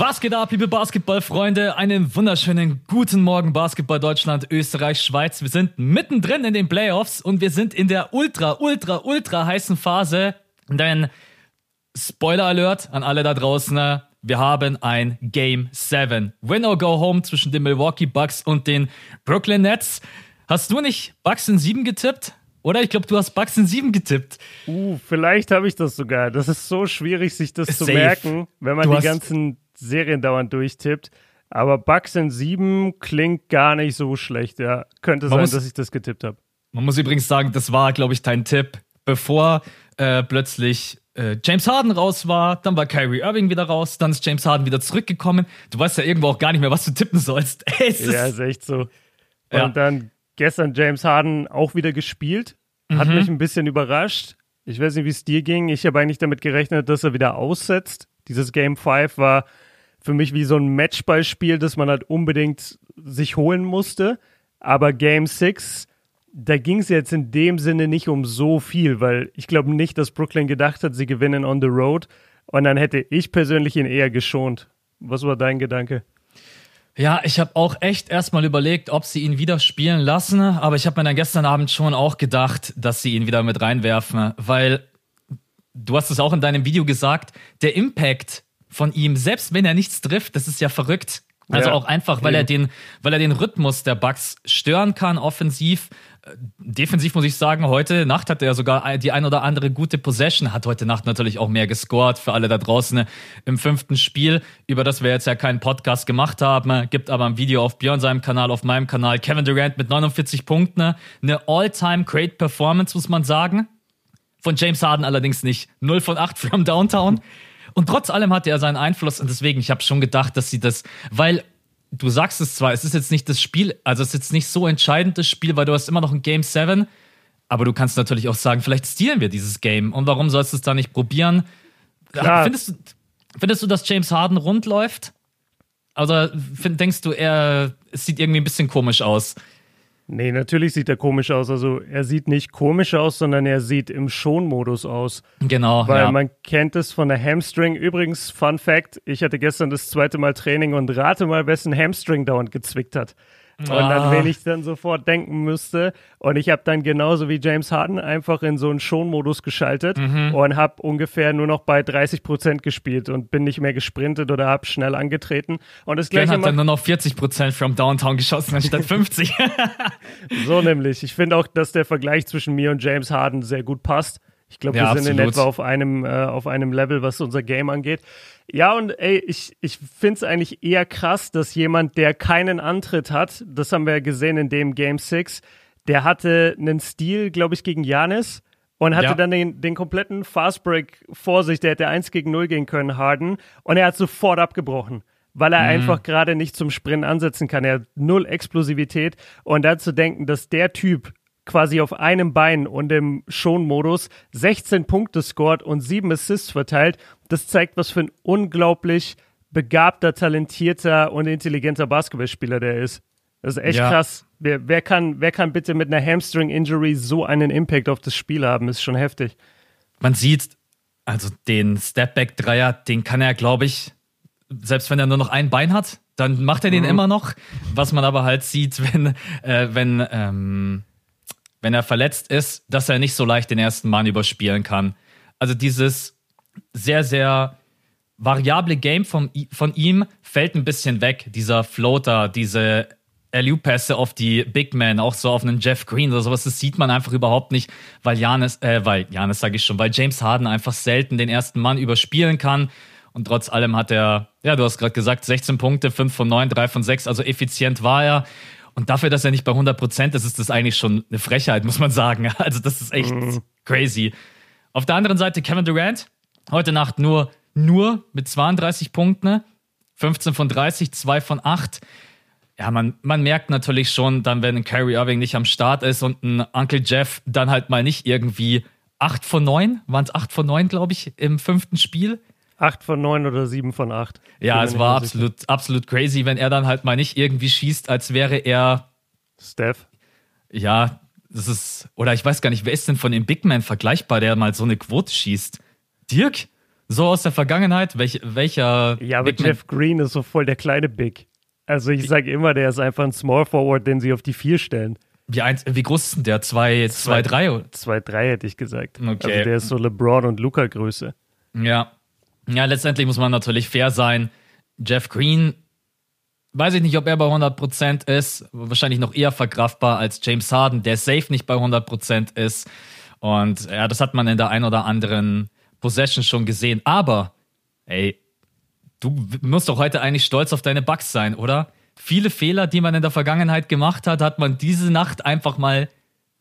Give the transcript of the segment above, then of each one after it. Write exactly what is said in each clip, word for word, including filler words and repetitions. Was geht ab, liebe Basketballfreunde? Einen wunderschönen guten Morgen, Basketball Deutschland, Österreich, Schweiz. Wir sind mittendrin in den Playoffs und wir sind in der ultra, ultra, ultra heißen Phase. Denn, Spoiler Alert an alle da draußen, wir haben ein Game sieben. Win or go home zwischen den Milwaukee Bucks und den Brooklyn Nets. Hast du nicht Bucks in sieben getippt? Oder? Ich glaube, du hast Bucks in sieben getippt. Uh, vielleicht habe ich das sogar. Das ist so schwierig, sich das Safe. zu merken, wenn man du die ganzen Serien dauernd durchtippt. Aber Bucks in sieben klingt gar nicht so schlecht. Ja, könnte man sein, muss, dass ich das getippt habe. Man muss übrigens sagen, das war, glaube ich, dein Tipp. Bevor äh, plötzlich äh, James Harden raus war, dann war Kyrie Irving wieder raus, dann ist James Harden wieder zurückgekommen. Du weißt ja irgendwo auch gar nicht mehr, was du tippen sollst. es ja, ist echt so. Und ja. dann... Gestern James Harden auch wieder gespielt. Hat mhm. mich ein bisschen überrascht. Ich weiß nicht, wie es dir ging. Ich habe eigentlich damit gerechnet, dass er wieder aussetzt. Dieses Game fünf war für mich wie so ein Matchballspiel, das man halt unbedingt sich holen musste. Aber Game sechs, da ging es jetzt in dem Sinne nicht um so viel, weil ich glaube nicht, dass Brooklyn gedacht hat, sie gewinnen on the road. Und dann hätte ich persönlich ihn eher geschont. Was war dein Gedanke? Ja, ich habe auch echt erstmal überlegt, ob sie ihn wieder spielen lassen, aber ich habe mir dann gestern Abend schon auch gedacht, dass sie ihn wieder mit reinwerfen, weil du hast es auch in deinem Video gesagt, der Impact von ihm, selbst wenn er nichts trifft, das ist ja verrückt. Also ja, auch einfach, weil eben. er den, weil er den Rhythmus der Bucks stören kann, offensiv. Defensiv muss ich sagen, heute Nacht hatte er sogar die ein oder andere gute Possession, hat heute Nacht natürlich auch mehr gescored für alle da draußen im fünften Spiel, über das wir jetzt ja keinen Podcast gemacht haben, gibt aber ein Video auf Björn seinem Kanal, auf meinem Kanal, Kevin Durant mit neunundvierzig Punkten, eine All-Time-Great-Performance, muss man sagen, von James Harden allerdings nicht, null von acht from Downtown und trotz allem hatte er seinen Einfluss und deswegen, ich habe schon gedacht, dass sie das, weil... Du sagst es zwar, es ist jetzt nicht das Spiel, also es ist jetzt nicht so entscheidend das Spiel, weil du hast immer noch ein Game sieben, aber du kannst natürlich auch sagen, vielleicht stealen wir dieses Game und warum sollst du es da nicht probieren? Findest du, findest du, dass James Harden rund läuft? Oder denkst du, er es sieht irgendwie ein bisschen komisch aus? Nee, natürlich sieht er komisch aus. Also er sieht nicht komisch aus, sondern er sieht im Schonmodus aus. Genau, Weil ja. man kennt es von der Hamstring. Übrigens, Fun Fact, ich hatte gestern das zweite Mal Training und rate mal, wessen Hamstring dauernd gezwickt hat. Ah. Und an wen ich dann sofort denken müsste. Und ich habe dann genauso wie James Harden einfach in so einen Schonmodus geschaltet mhm. und habe ungefähr nur noch bei dreißig Prozent gespielt und bin nicht mehr gesprintet oder habe schnell angetreten. Und das gleiche hat dann nur noch vierzig Prozent from Downtown geschossen anstatt fünfzig. So nämlich. Ich finde auch, dass der Vergleich zwischen mir und James Harden sehr gut passt. Ich glaube, ja, wir absolut. sind in etwa auf einem, äh, auf einem Level, was unser Game angeht. Ja, und ey, ich, ich finde es eigentlich eher krass, dass jemand, der keinen Antritt hat, das haben wir ja gesehen in dem Game sechs, der hatte einen Steal, glaube ich, gegen Giannis und hatte ja. dann den, den kompletten Fastbreak vor sich. Der hätte eins gegen null gehen können, Harden, und er hat sofort abgebrochen, weil er mhm. einfach gerade nicht zum Sprint ansetzen kann. Er hat null Explosivität und dann zu denken, dass der Typ quasi auf einem Bein und im Schonmodus sechzehn Punkte scored und sieben Assists verteilt. Das zeigt, was für ein unglaublich begabter, talentierter und intelligenter Basketballspieler der ist. Das ist echt ja. krass. Wer, wer, kann, wer kann bitte mit einer Hamstring-Injury so einen Impact auf das Spiel haben? Ist schon heftig. Man sieht, also den Stepback-Dreier, den kann er, glaube ich, selbst wenn er nur noch ein Bein hat, dann macht er den mhm. immer noch. Was man aber halt sieht, wenn, äh, wenn, ähm, wenn er verletzt ist, dass er nicht so leicht den ersten Mann überspielen kann. Also dieses sehr, sehr variable Game von, von ihm fällt ein bisschen weg. Dieser Floater, diese Alley-Pässe auf die Big Man, auch so auf einen Jeff Green oder sowas, das sieht man einfach überhaupt nicht, weil Giannis, äh, weil Giannis sage ich schon, weil James Harden einfach selten den ersten Mann überspielen kann. Und trotz allem hat er, ja, du hast gerade gesagt, sechzehn Punkte, fünf von neun, drei von sechs, also effizient war er. Und dafür, dass er nicht bei hundert Prozent ist, ist das eigentlich schon eine Frechheit, muss man sagen. Also das ist echt mm. crazy. Auf der anderen Seite Kevin Durant, heute Nacht nur, nur mit zweiunddreißig Punkten, fünfzehn von dreißig, zwei von acht. Ja, man, man merkt natürlich schon, dann wenn Kyrie Irving nicht am Start ist und ein Uncle Jeff dann halt mal nicht irgendwie acht von neun, waren es acht von neun, glaube ich, im fünften Spiel. acht von neun oder sieben von acht. Ja, es war absolut, absolut crazy, wenn er dann halt mal nicht irgendwie schießt, als wäre er... Steph? Ja, das ist... Oder ich weiß gar nicht, wer ist denn von dem Big Man vergleichbar, der mal so eine Quote schießt? Dirk? so aus der Vergangenheit, welch, welcher... Ja, aber Big Jeff Man- Green ist so voll der kleine Big. Also ich sage immer, der ist einfach ein Small Forward, den sie auf die vier stellen. Wie, eins, wie groß ist denn der? zwei drei? Zwei, zwei, zwei drei hätte ich gesagt. Okay. Also der ist so LeBron und Luka Größe. Ja. Ja, letztendlich muss man natürlich fair sein. Jeff Green, weiß ich nicht, ob er bei hundert Prozent ist. Wahrscheinlich noch eher verkraftbar als James Harden, der safe nicht bei hundert Prozent ist. Und ja, das hat man in der ein oder anderen Possession schon gesehen. Aber, ey, du musst doch heute eigentlich stolz auf deine Bucks sein, oder? Viele Fehler, die man in der Vergangenheit gemacht hat, hat man diese Nacht einfach mal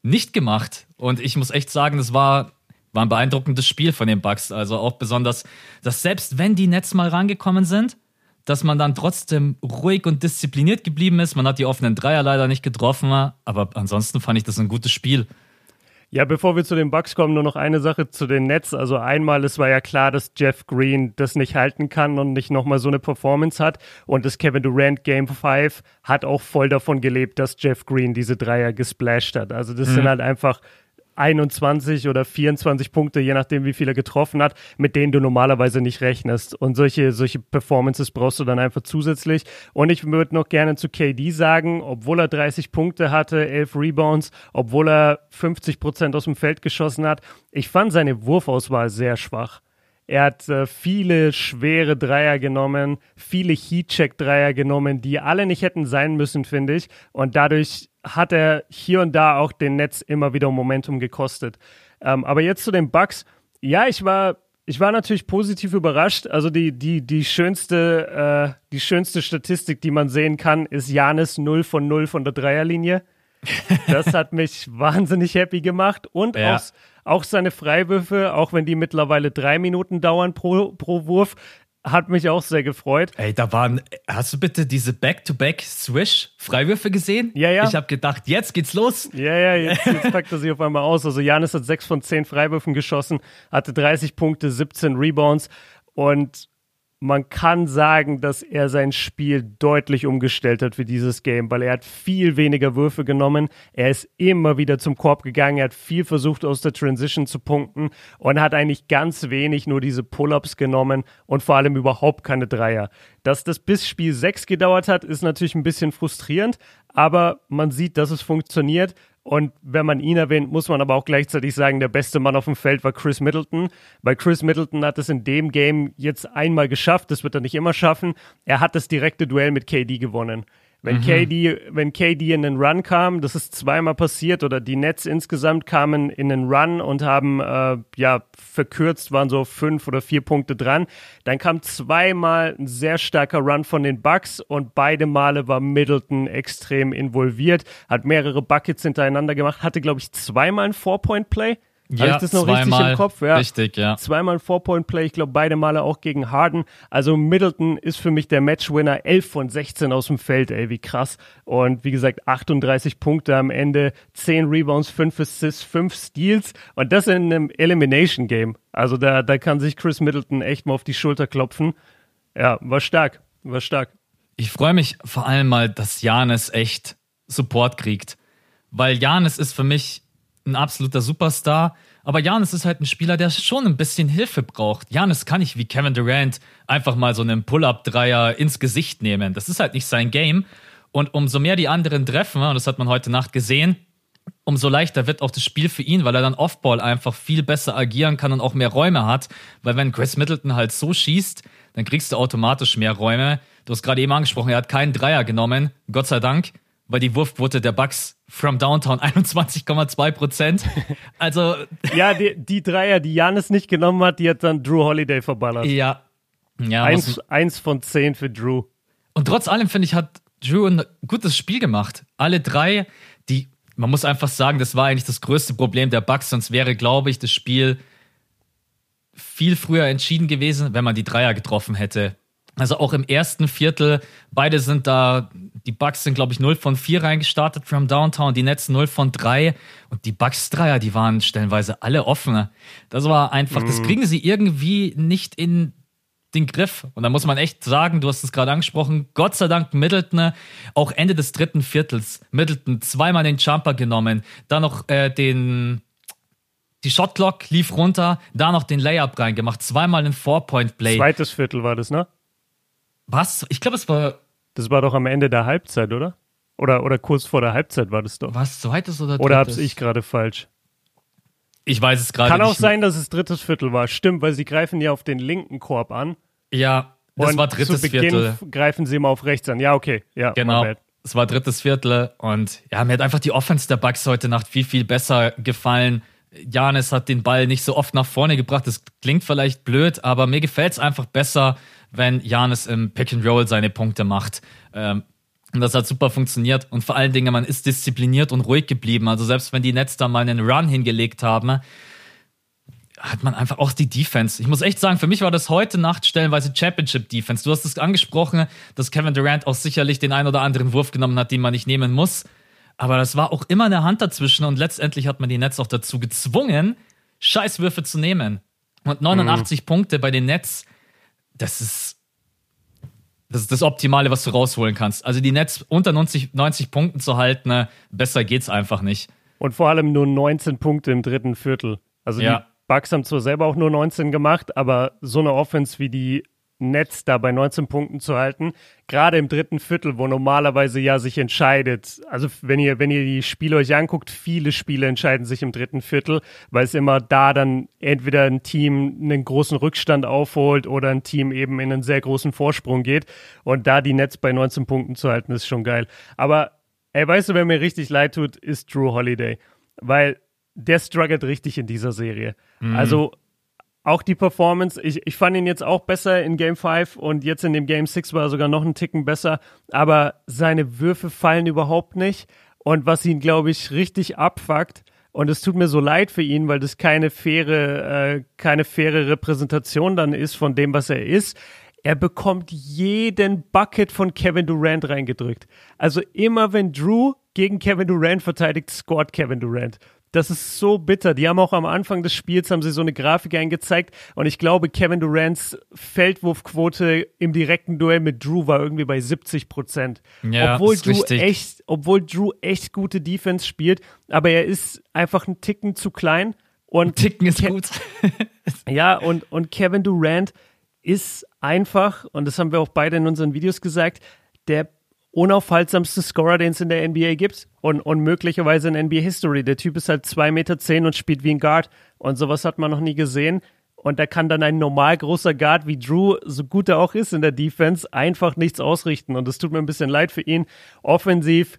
nicht gemacht. Und ich muss echt sagen, das war, war ein beeindruckendes Spiel von den Bucks. Also auch besonders, dass selbst wenn die Nets mal rangekommen sind, dass man dann trotzdem ruhig und diszipliniert geblieben ist. Man hat die offenen Dreier leider nicht getroffen, aber ansonsten fand ich das ein gutes Spiel. Ja, bevor wir zu den Bucks kommen, nur noch eine Sache zu den Nets. Also einmal, es war ja klar, dass Jeff Green das nicht halten kann und nicht nochmal so eine Performance hat. Und das Kevin Durant Game fünf hat auch voll davon gelebt, dass Jeff Green diese Dreier gesplasht hat. Also das mhm. sind halt einfach einundzwanzig oder vierundzwanzig Punkte, je nachdem, wie viel er getroffen hat, mit denen du normalerweise nicht rechnest. Und solche, solche Performances brauchst du dann einfach zusätzlich. Und ich würde noch gerne zu K D sagen, obwohl er dreißig Punkte hatte, elf Rebounds, obwohl er fünfzig Prozent aus dem Feld geschossen hat, ich fand seine Wurfauswahl sehr schwach. Er hat äh, viele schwere Dreier genommen, viele Heatcheck-Dreier genommen, die alle nicht hätten sein müssen, finde ich. Und dadurch hat er hier und da auch den Nets immer wieder Momentum gekostet. Ähm, aber jetzt zu den Bucks. Ja, ich war, ich war natürlich positiv überrascht. Also die, die, die, schönste, äh, die schönste Statistik, die man sehen kann, ist Giannis null von null von der Dreierlinie. Das hat mich wahnsinnig happy gemacht. Und ja. auch, auch seine Freiwürfe, auch wenn die mittlerweile drei Minuten dauern pro, pro Wurf, hat mich auch sehr gefreut. Ey, da waren, hast du bitte diese Back-to-Back-Swish-Freiwürfe gesehen? Ja, ja. Ich habe gedacht, jetzt geht's los. Ja, ja, jetzt, jetzt packt er sich auf einmal aus. Also Giannis hat sechs von zehn Freiwürfen geschossen, hatte dreißig Punkte, siebzehn Rebounds und man kann sagen, dass er sein Spiel deutlich umgestellt hat für dieses Game, weil er hat viel weniger Würfe genommen, er ist immer wieder zum Korb gegangen, er hat viel versucht aus der Transition zu punkten und hat eigentlich ganz wenig nur diese Pull-Ups genommen und vor allem überhaupt keine Dreier. Dass das bis Spiel sechs gedauert hat, ist natürlich ein bisschen frustrierend, aber man sieht, dass es funktioniert. Und wenn man ihn erwähnt, muss man aber auch gleichzeitig sagen, der beste Mann auf dem Feld war Khris Middleton. Weil Khris Middleton hat es in dem Game jetzt einmal geschafft, das wird er nicht immer schaffen. Er hat das direkte Duell mit K D gewonnen. Wenn, mhm. K D, wenn K D in den Run kam, das ist zweimal passiert, oder die Nets insgesamt kamen in den Run und haben äh, ja verkürzt, waren so fünf oder vier Punkte dran. Dann kam zweimal ein sehr starker Run von den Bucks und beide Male war Middleton extrem involviert, hat mehrere Buckets hintereinander gemacht, hatte, glaube ich, zweimal ein Four-Point-Play. Ja, habe ich das noch richtig im Kopf? Ja, richtig, ja. Zweimal ein Four-Point-Play, ich glaube beide Male auch gegen Harden. Also Middleton ist für mich der Matchwinner, elf von sechzehn aus dem Feld, ey, wie krass. Und wie gesagt, achtunddreißig Punkte am Ende, zehn Rebounds, fünf Assists, fünf Steals und das in einem Elimination-Game. Also da, da kann sich Khris Middleton echt mal auf die Schulter klopfen. Ja, war stark, war stark. Ich freue mich vor allem mal, dass Giannis echt Support kriegt, weil Giannis ist für mich ein absoluter Superstar, aber Giannis ist halt ein Spieler, der schon ein bisschen Hilfe braucht. Giannis kann nicht wie Kevin Durant einfach mal so einen Pull-Up-Dreier ins Gesicht nehmen. Das ist halt nicht sein Game. Und umso mehr die anderen treffen, und das hat man heute Nacht gesehen, umso leichter wird auch das Spiel für ihn, weil er dann Off-Ball einfach viel besser agieren kann und auch mehr Räume hat. Weil wenn Khris Middleton halt so schießt, dann kriegst du automatisch mehr Räume. Du hast gerade eben angesprochen, er hat keinen Dreier genommen, Gott sei Dank, weil die Wurfquote der Bucks from Downtown einundzwanzig Komma zwei Prozent. Also ja, die, die Dreier, die Giannis nicht genommen hat, die hat dann Jrue Holiday verballert. Ja. ja eins, was... eins von zehn für Jrue. Und trotz allem, finde ich, hat Jrue ein gutes Spiel gemacht. Alle drei, die, man muss einfach sagen, das war eigentlich das größte Problem der Bucks, sonst wäre, glaube ich, das Spiel viel früher entschieden gewesen, wenn man die Dreier getroffen hätte. Also auch im ersten Viertel, beide sind da, die Bucks sind, glaube ich, null von vier reingestartet from Downtown, die Nets null von drei und die Bucks-Dreier, die waren stellenweise alle offen. Das war einfach, mm. das kriegen sie irgendwie nicht in den Griff. Und da muss man echt sagen, du hast es gerade angesprochen, Gott sei Dank Middleton, auch Ende des dritten Viertels, Middleton zweimal den Jumper genommen, dann noch äh, den Die Shotclock lief runter, da noch den Layup reingemacht, zweimal einen Four-Point-Play. Zweites Viertel war das, ne? Was? Ich glaube, es war... Das war doch am Ende der Halbzeit, oder? Oder, oder kurz vor der Halbzeit war das doch. War es zweites oder drittes? Oder hab's ich gerade falsch? Ich weiß es gerade nicht. Kann auch sein, dass es drittes Viertel war. Stimmt, weil sie greifen ja auf den linken Korb an. Ja, das und war drittes zu Beginn Viertel. Greifen sie immer auf rechts an. Ja, okay. Ja, genau. Es war drittes Viertel und ja, mir hat einfach die Offense der Bucks heute Nacht viel, viel besser gefallen. Giannis hat den Ball nicht so oft nach vorne gebracht. Das klingt vielleicht blöd, aber mir gefällt es einfach besser, wenn Giannis im Pick and Roll seine Punkte macht. Ähm, und das hat super funktioniert. Und vor allen Dingen, man ist diszipliniert und ruhig geblieben. Also selbst wenn die Nets da mal einen Run hingelegt haben, hat man einfach auch die Defense. Ich muss echt sagen, für mich war das heute Nacht stellenweise Championship-Defense. Du hast es angesprochen, dass Kevin Durant auch sicherlich den ein oder anderen Wurf genommen hat, den man nicht nehmen muss. Aber das war auch immer eine Hand dazwischen und letztendlich hat man die Nets auch dazu gezwungen, Scheißwürfe zu nehmen. Und neunundachtzig mhm. Punkte bei den Nets, das ist, das ist das Optimale, was du rausholen kannst. Also die Nets unter neunzig Punkten zu halten, ne, besser geht's einfach nicht. Und vor allem nur neunzehn Punkte im dritten Viertel. Also ja. Die Bucks haben zwar selber auch nur neunzehn gemacht, aber so eine Offense wie die Nets da bei neunzehn Punkten zu halten, gerade im dritten Viertel, wo normalerweise ja sich entscheidet, also wenn ihr, wenn ihr die Spiele euch anguckt, viele Spiele entscheiden sich im dritten Viertel, weil es immer da dann entweder ein Team einen großen Rückstand aufholt oder ein Team eben in einen sehr großen Vorsprung geht und da die Nets bei neunzehn Punkten zu halten, ist schon geil. Aber ey, weißt du, wer mir richtig leid tut, ist Jrue Holiday, weil der struggelt richtig in dieser Serie. Mhm. Also auch die Performance, ich, ich fand ihn jetzt auch besser in Game fünf und jetzt in dem Game sechs war er sogar noch einen Ticken besser, aber seine Würfe fallen überhaupt nicht und was ihn, glaube ich, richtig abfuckt und es tut mir so leid für ihn, weil das keine faire, äh, keine faire Repräsentation dann ist von dem, was er ist. Er bekommt jeden Bucket von Kevin Durant reingedrückt. Also immer wenn Jrue gegen Kevin Durant verteidigt, scored Kevin Durant. Das ist so bitter. Die haben auch am Anfang des Spiels, haben sie so eine Grafik eingezeigt und ich glaube, Kevin Durants Feldwurfquote im direkten Duell mit Jrue war irgendwie bei siebzig Prozent. Ja, obwohl Jrue echt, obwohl Jrue echt gute Defense spielt, aber er ist einfach einen Ticken zu klein. Und ein Ticken ist Ke- gut. Ja, und, und Kevin Durant ist einfach, und das haben wir auch beide in unseren Videos gesagt, der unaufhaltsamste Scorer, den es in der N B A gibt und, und möglicherweise in N B A-History. Der Typ ist halt zwei Meter zehn und spielt wie ein Guard und sowas hat man noch nie gesehen und da kann dann ein normal großer Guard wie Jrue, so gut er auch ist in der Defense, einfach nichts ausrichten und das tut mir ein bisschen leid für ihn. Offensiv,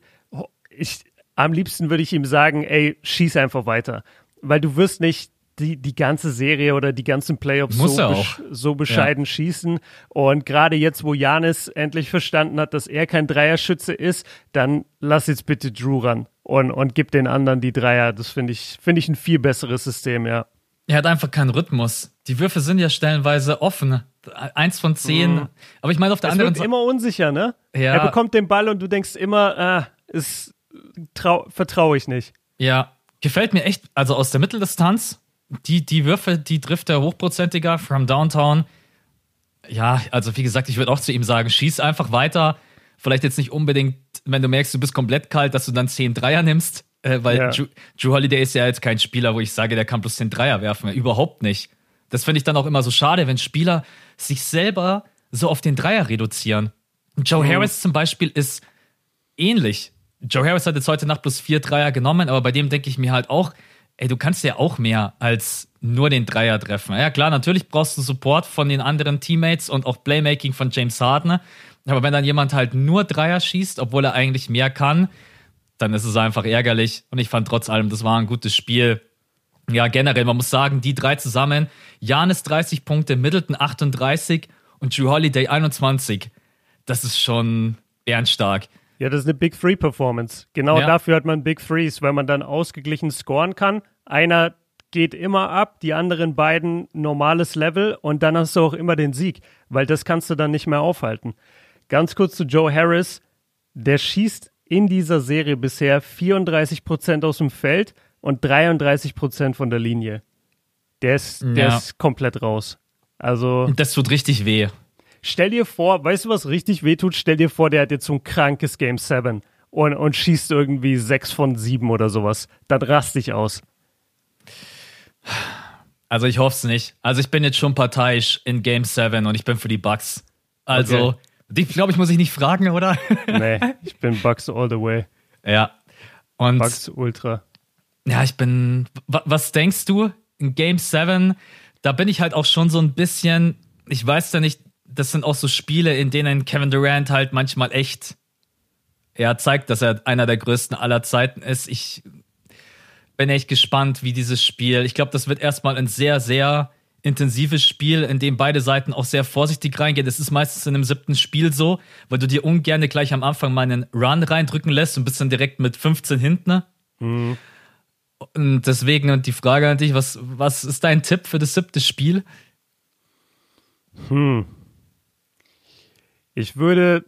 ich, am liebsten würde ich ihm sagen, ey, schieß einfach weiter, weil du wirst nicht Die, die ganze Serie oder die ganzen Playoffs so, besch- so bescheiden ja. schießen. Und gerade jetzt, wo Giannis endlich verstanden hat, dass er kein Dreierschütze ist, dann lass jetzt bitte Jrue ran und, und gib den anderen die Dreier. Das finde ich, find ich ein viel besseres System, ja. Er hat einfach keinen Rhythmus. Die Würfe sind ja stellenweise offen. Eins von zehn. Mhm. Aber ich meine, auf der es anderen Seite... immer unsicher, ne? Ja. Er bekommt den Ball und du denkst immer, ah, es trau- vertraue ich nicht. Ja, gefällt mir echt, also aus der Mitteldistanz, Die, die Würfe, die trifft er hochprozentiger from Downtown. Ja, also wie gesagt, ich würde auch zu ihm sagen, schieß einfach weiter. Vielleicht jetzt nicht unbedingt, wenn du merkst, du bist komplett kalt, dass du dann zehn Dreier nimmst. Äh, weil ja. Jrue, Jrue Holiday ist ja jetzt kein Spieler, wo ich sage, der kann bloß zehn Dreier werfen. Überhaupt nicht. Das finde ich dann auch immer so schade, wenn Spieler sich selber so auf den Dreier reduzieren. Joe mhm. Harris zum Beispiel ist ähnlich. Joe Harris hat jetzt heute Nacht bloß vier Dreier genommen, aber bei dem denke ich mir halt auch, ey, du kannst ja auch mehr als nur den Dreier treffen. Ja klar, natürlich brauchst du Support von den anderen Teammates und auch Playmaking von James Harden. Aber wenn dann jemand halt nur Dreier schießt, obwohl er eigentlich mehr kann, dann ist es einfach ärgerlich. Und ich fand trotz allem, das war ein gutes Spiel. Ja, generell, man muss sagen, die drei zusammen. Giannis dreißig Punkte, Middleton achtunddreißig und Jrue Holiday einundzwanzig. Das ist schon bärenstark. Ja, das ist eine Big-Three-Performance. Genau ja. Dafür hat man Big-Threes, weil man dann ausgeglichen scoren kann. Einer geht immer ab, die anderen beiden normales Level und dann hast du auch immer den Sieg, weil das kannst du dann nicht mehr aufhalten. Ganz kurz zu Joe Harris. Der schießt in dieser Serie bisher vierunddreißig Prozent aus dem Feld und dreiunddreißig Prozent von der Linie. Der ist, ja. der ist komplett raus. Also das tut richtig weh. Stell dir vor, weißt du, was richtig wehtut? Stell dir vor, der hat jetzt so ein krankes Game sieben und, und schießt irgendwie sechs von sieben oder sowas. Dann raste ich aus. Also ich hoffe es nicht. Also ich bin jetzt schon parteiisch in Game sieben und ich bin für die Bucks. Also, okay. Die, glaube ich, muss ich nicht fragen, oder? Nee, ich bin Bucks all the way. Ja. Und Bucks Ultra. Ja, ich bin... W- was denkst du? In Game sieben, da bin ich halt auch schon so ein bisschen... Ich weiß ja nicht, das sind auch so Spiele, in denen Kevin Durant halt manchmal echt... Er zeigt, dass er einer der größten aller Zeiten ist. Ich bin echt gespannt, wie dieses Spiel... Ich glaube, das wird erstmal ein sehr, sehr intensives Spiel, in dem beide Seiten auch sehr vorsichtig reingehen. Das ist meistens in einem siebten Spiel so, weil du dir ungern gleich am Anfang mal einen Run reindrücken lässt und bist dann direkt mit fünfzehn hinten. Mhm. Und deswegen und die Frage an dich, was, was ist dein Tipp für das siebte Spiel? Hm. Ich würde...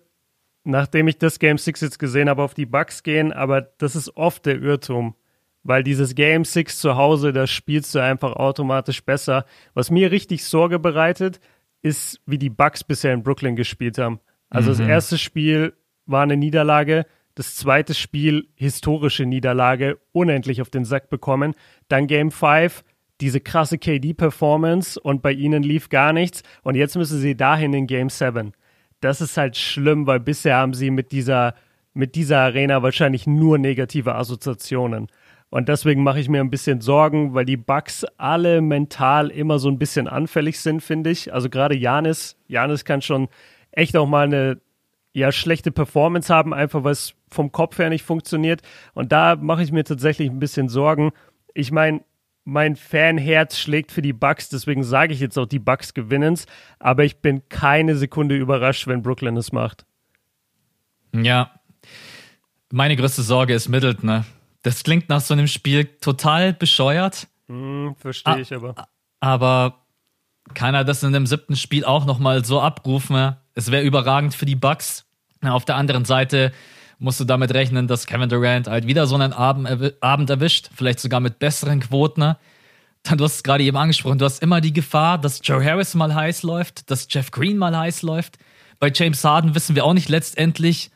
Nachdem ich das Game sechs jetzt gesehen habe, auf die Bucks gehen, aber das ist oft der Irrtum, weil dieses Game sechs zu Hause, das spielst du einfach automatisch besser. Was mir richtig Sorge bereitet, ist, wie die Bucks bisher in Brooklyn gespielt haben. Also mhm. Das erste Spiel war eine Niederlage, das zweite Spiel historische Niederlage, unendlich auf den Sack bekommen, dann Game fünf, diese krasse K D-Performance und bei ihnen lief gar nichts und jetzt müssen sie dahin in Game sieben. Das ist halt schlimm, weil bisher haben sie mit dieser, mit dieser Arena wahrscheinlich nur negative Assoziationen. Und deswegen mache ich mir ein bisschen Sorgen, weil die Bucks alle mental immer so ein bisschen anfällig sind, finde ich. Also gerade Giannis. Giannis kann schon echt auch mal eine ja, schlechte Performance haben, einfach weil es vom Kopf her nicht funktioniert. Und da mache ich mir tatsächlich ein bisschen Sorgen. Ich meine... Mein Fanherz schlägt für die Bucks, deswegen sage ich jetzt auch, die Bucks gewinnen's. Aber ich bin keine Sekunde überrascht, wenn Brooklyn es macht. Ja, meine größte Sorge ist Middleton. Ne? Das klingt nach so einem Spiel total bescheuert. Hm, verstehe ich aber. Aber kann er das in dem siebten Spiel auch nochmal so abrufen? Ne? Es wäre überragend für die Bucks. Auf der anderen Seite musst du damit rechnen, dass Kevin Durant halt wieder so einen Abend, erwi- Abend erwischt, vielleicht sogar mit besseren Quoten. Dann, du hast es gerade eben angesprochen, du hast immer die Gefahr, dass Joe Harris mal heiß läuft, dass Jeff Green mal heiß läuft. Bei James Harden wissen wir auch nicht letztendlich,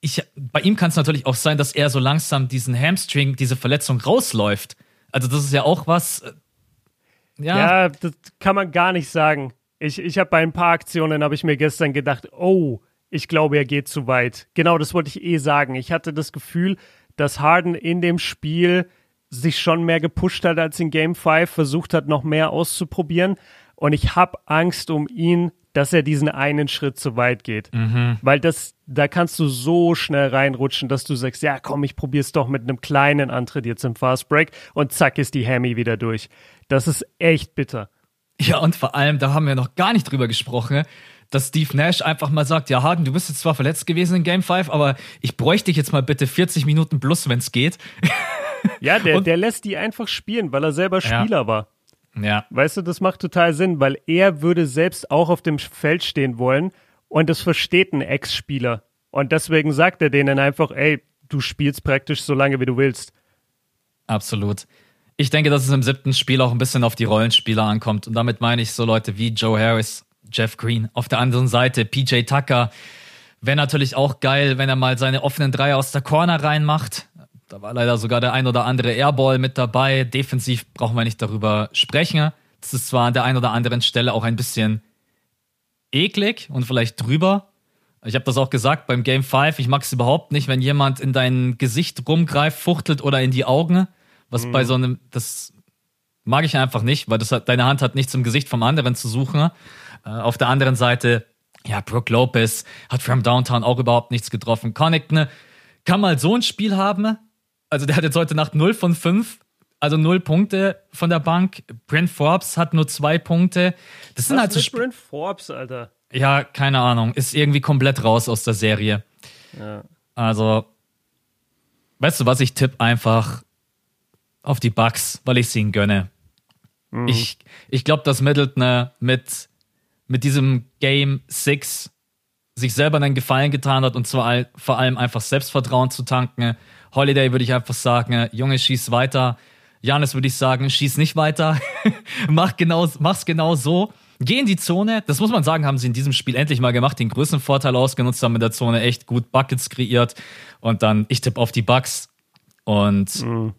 ich, bei ihm kann es natürlich auch sein, dass er so langsam diesen Hamstring, diese Verletzung rausläuft. Also das ist ja auch was... Äh, ja. ja, das kann man gar nicht sagen. Ich, ich habe bei ein paar Aktionen, habe ich mir gestern gedacht, oh... Ich glaube, er geht zu weit. Genau, das wollte ich eh sagen. Ich hatte das Gefühl, dass Harden in dem Spiel sich schon mehr gepusht hat als in Game fünf, versucht hat, noch mehr auszuprobieren. Und ich habe Angst um ihn, dass er diesen einen Schritt zu weit geht. Mhm. Weil das, da kannst du so schnell reinrutschen, dass du sagst, ja komm, ich probiere es doch mit einem kleinen Antritt jetzt im Fast Break. Und zack, ist die Hammy wieder durch. Das ist echt bitter. Ja, und vor allem, da haben wir noch gar nicht drüber gesprochen, dass Steve Nash einfach mal sagt, ja Harden, du bist jetzt zwar verletzt gewesen in Game fünf, aber ich bräuchte dich jetzt mal bitte vierzig Minuten plus, wenn es geht. Ja, der, und, der lässt die einfach spielen, weil er selber Spieler ja. war. Ja. Weißt du, das macht total Sinn, weil er würde selbst auch auf dem Feld stehen wollen und das versteht ein Ex-Spieler. Und deswegen sagt er denen einfach, ey, du spielst praktisch so lange, wie du willst. Absolut. Ich denke, dass es im siebten Spiel auch ein bisschen auf die Rollenspieler ankommt. Und damit meine ich so Leute wie Joe Harris, Jeff Green. Auf der anderen Seite P J Tucker. Wäre natürlich auch geil, wenn er mal seine offenen Dreier aus der Corner reinmacht. Da war leider sogar der ein oder andere Airball mit dabei. Defensiv brauchen wir nicht darüber sprechen. Das ist zwar an der einen oder anderen Stelle auch ein bisschen eklig und vielleicht drüber. Ich habe das auch gesagt beim Game fünf. Ich mag es überhaupt nicht, wenn jemand in dein Gesicht rumgreift, fuchtelt oder in die Augen. Was mhm. bei so einem, das mag ich einfach nicht, weil das hat, deine Hand hat nichts im Gesicht vom anderen zu suchen. Auf der anderen Seite, ja, Brook Lopez hat from Downtown auch überhaupt nichts getroffen. Connaughton kann mal so ein Spiel haben. Also der hat jetzt heute Nacht null von fünf, also null Punkte von der Bank. Brent Forbes hat nur zwei Punkte. Das sind Was halt so Sp- Brent Forbes, Alter? Ja, keine Ahnung. Ist irgendwie komplett raus aus der Serie. Ja. Also, weißt du was? Ich tippe einfach auf die Bucks, weil ich sie ihnen gönne. Mhm. Ich, ich glaube, dass Middleton mit... mit diesem Game sechs sich selber einen Gefallen getan hat und zwar vor allem einfach Selbstvertrauen zu tanken. Holiday würde ich einfach sagen, Junge, schieß weiter. Giannis würde ich sagen, schieß nicht weiter. Mach genau, mach's genau so. Geh in die Zone. Das muss man sagen, haben sie in diesem Spiel endlich mal gemacht, den Größenvorteil ausgenutzt, haben in der Zone echt gut Buckets kreiert und dann, ich tippe auf die Bucks und mhm.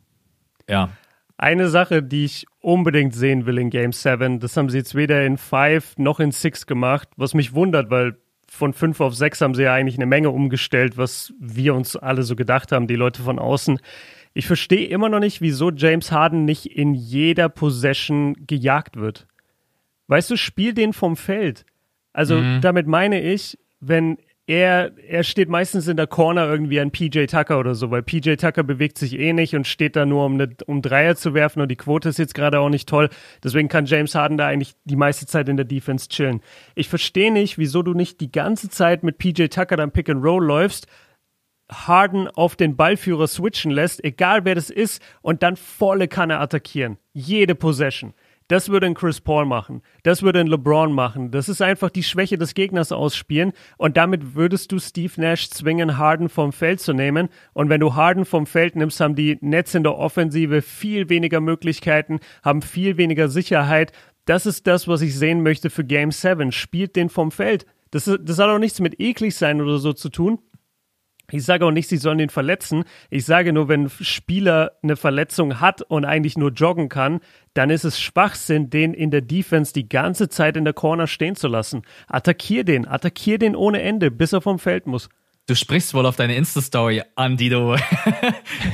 ja. Eine Sache, die ich unbedingt sehen will in Game sieben, das haben sie jetzt weder in fünf noch in sechs gemacht, was mich wundert, weil von fünf auf sechs haben sie ja eigentlich eine Menge umgestellt, was wir uns alle so gedacht haben, die Leute von außen. Ich verstehe immer noch nicht, wieso James Harden nicht in jeder Possession gejagt wird. Weißt du, spiel den vom Feld. Also mhm. damit meine ich, wenn er, er steht meistens in der Corner irgendwie an P J Tucker oder so, weil P J Tucker bewegt sich eh nicht und steht da nur, um, eine, um Dreier zu werfen, und die Quote ist jetzt gerade auch nicht toll. Deswegen kann James Harden da eigentlich die meiste Zeit in der Defense chillen. Ich verstehe nicht, wieso du nicht die ganze Zeit mit P J Tucker dann Pick and Roll läufst, Harden auf den Ballführer switchen lässt, egal wer das ist, und dann volle Kanne attackieren. Jede Possession. Das würde ein Chris Paul machen. Das würde ein LeBron machen. Das ist einfach die Schwäche des Gegners ausspielen. Und damit würdest du Steve Nash zwingen, Harden vom Feld zu nehmen. Und wenn du Harden vom Feld nimmst, haben die Nets in der Offensive viel weniger Möglichkeiten, haben viel weniger Sicherheit. Das ist das, was ich sehen möchte für Game sieben. Spielt den vom Feld. Das, ist, das hat auch nichts mit eklig sein oder so zu tun. Ich sage auch nicht, sie sollen den verletzen. Ich sage nur, wenn ein Spieler eine Verletzung hat und eigentlich nur joggen kann, dann ist es Schwachsinn, den in der Defense die ganze Zeit in der Corner stehen zu lassen. Attackier den, attackier den ohne Ende, bis er vom Feld muss. Du sprichst wohl auf deine Insta-Story an, die du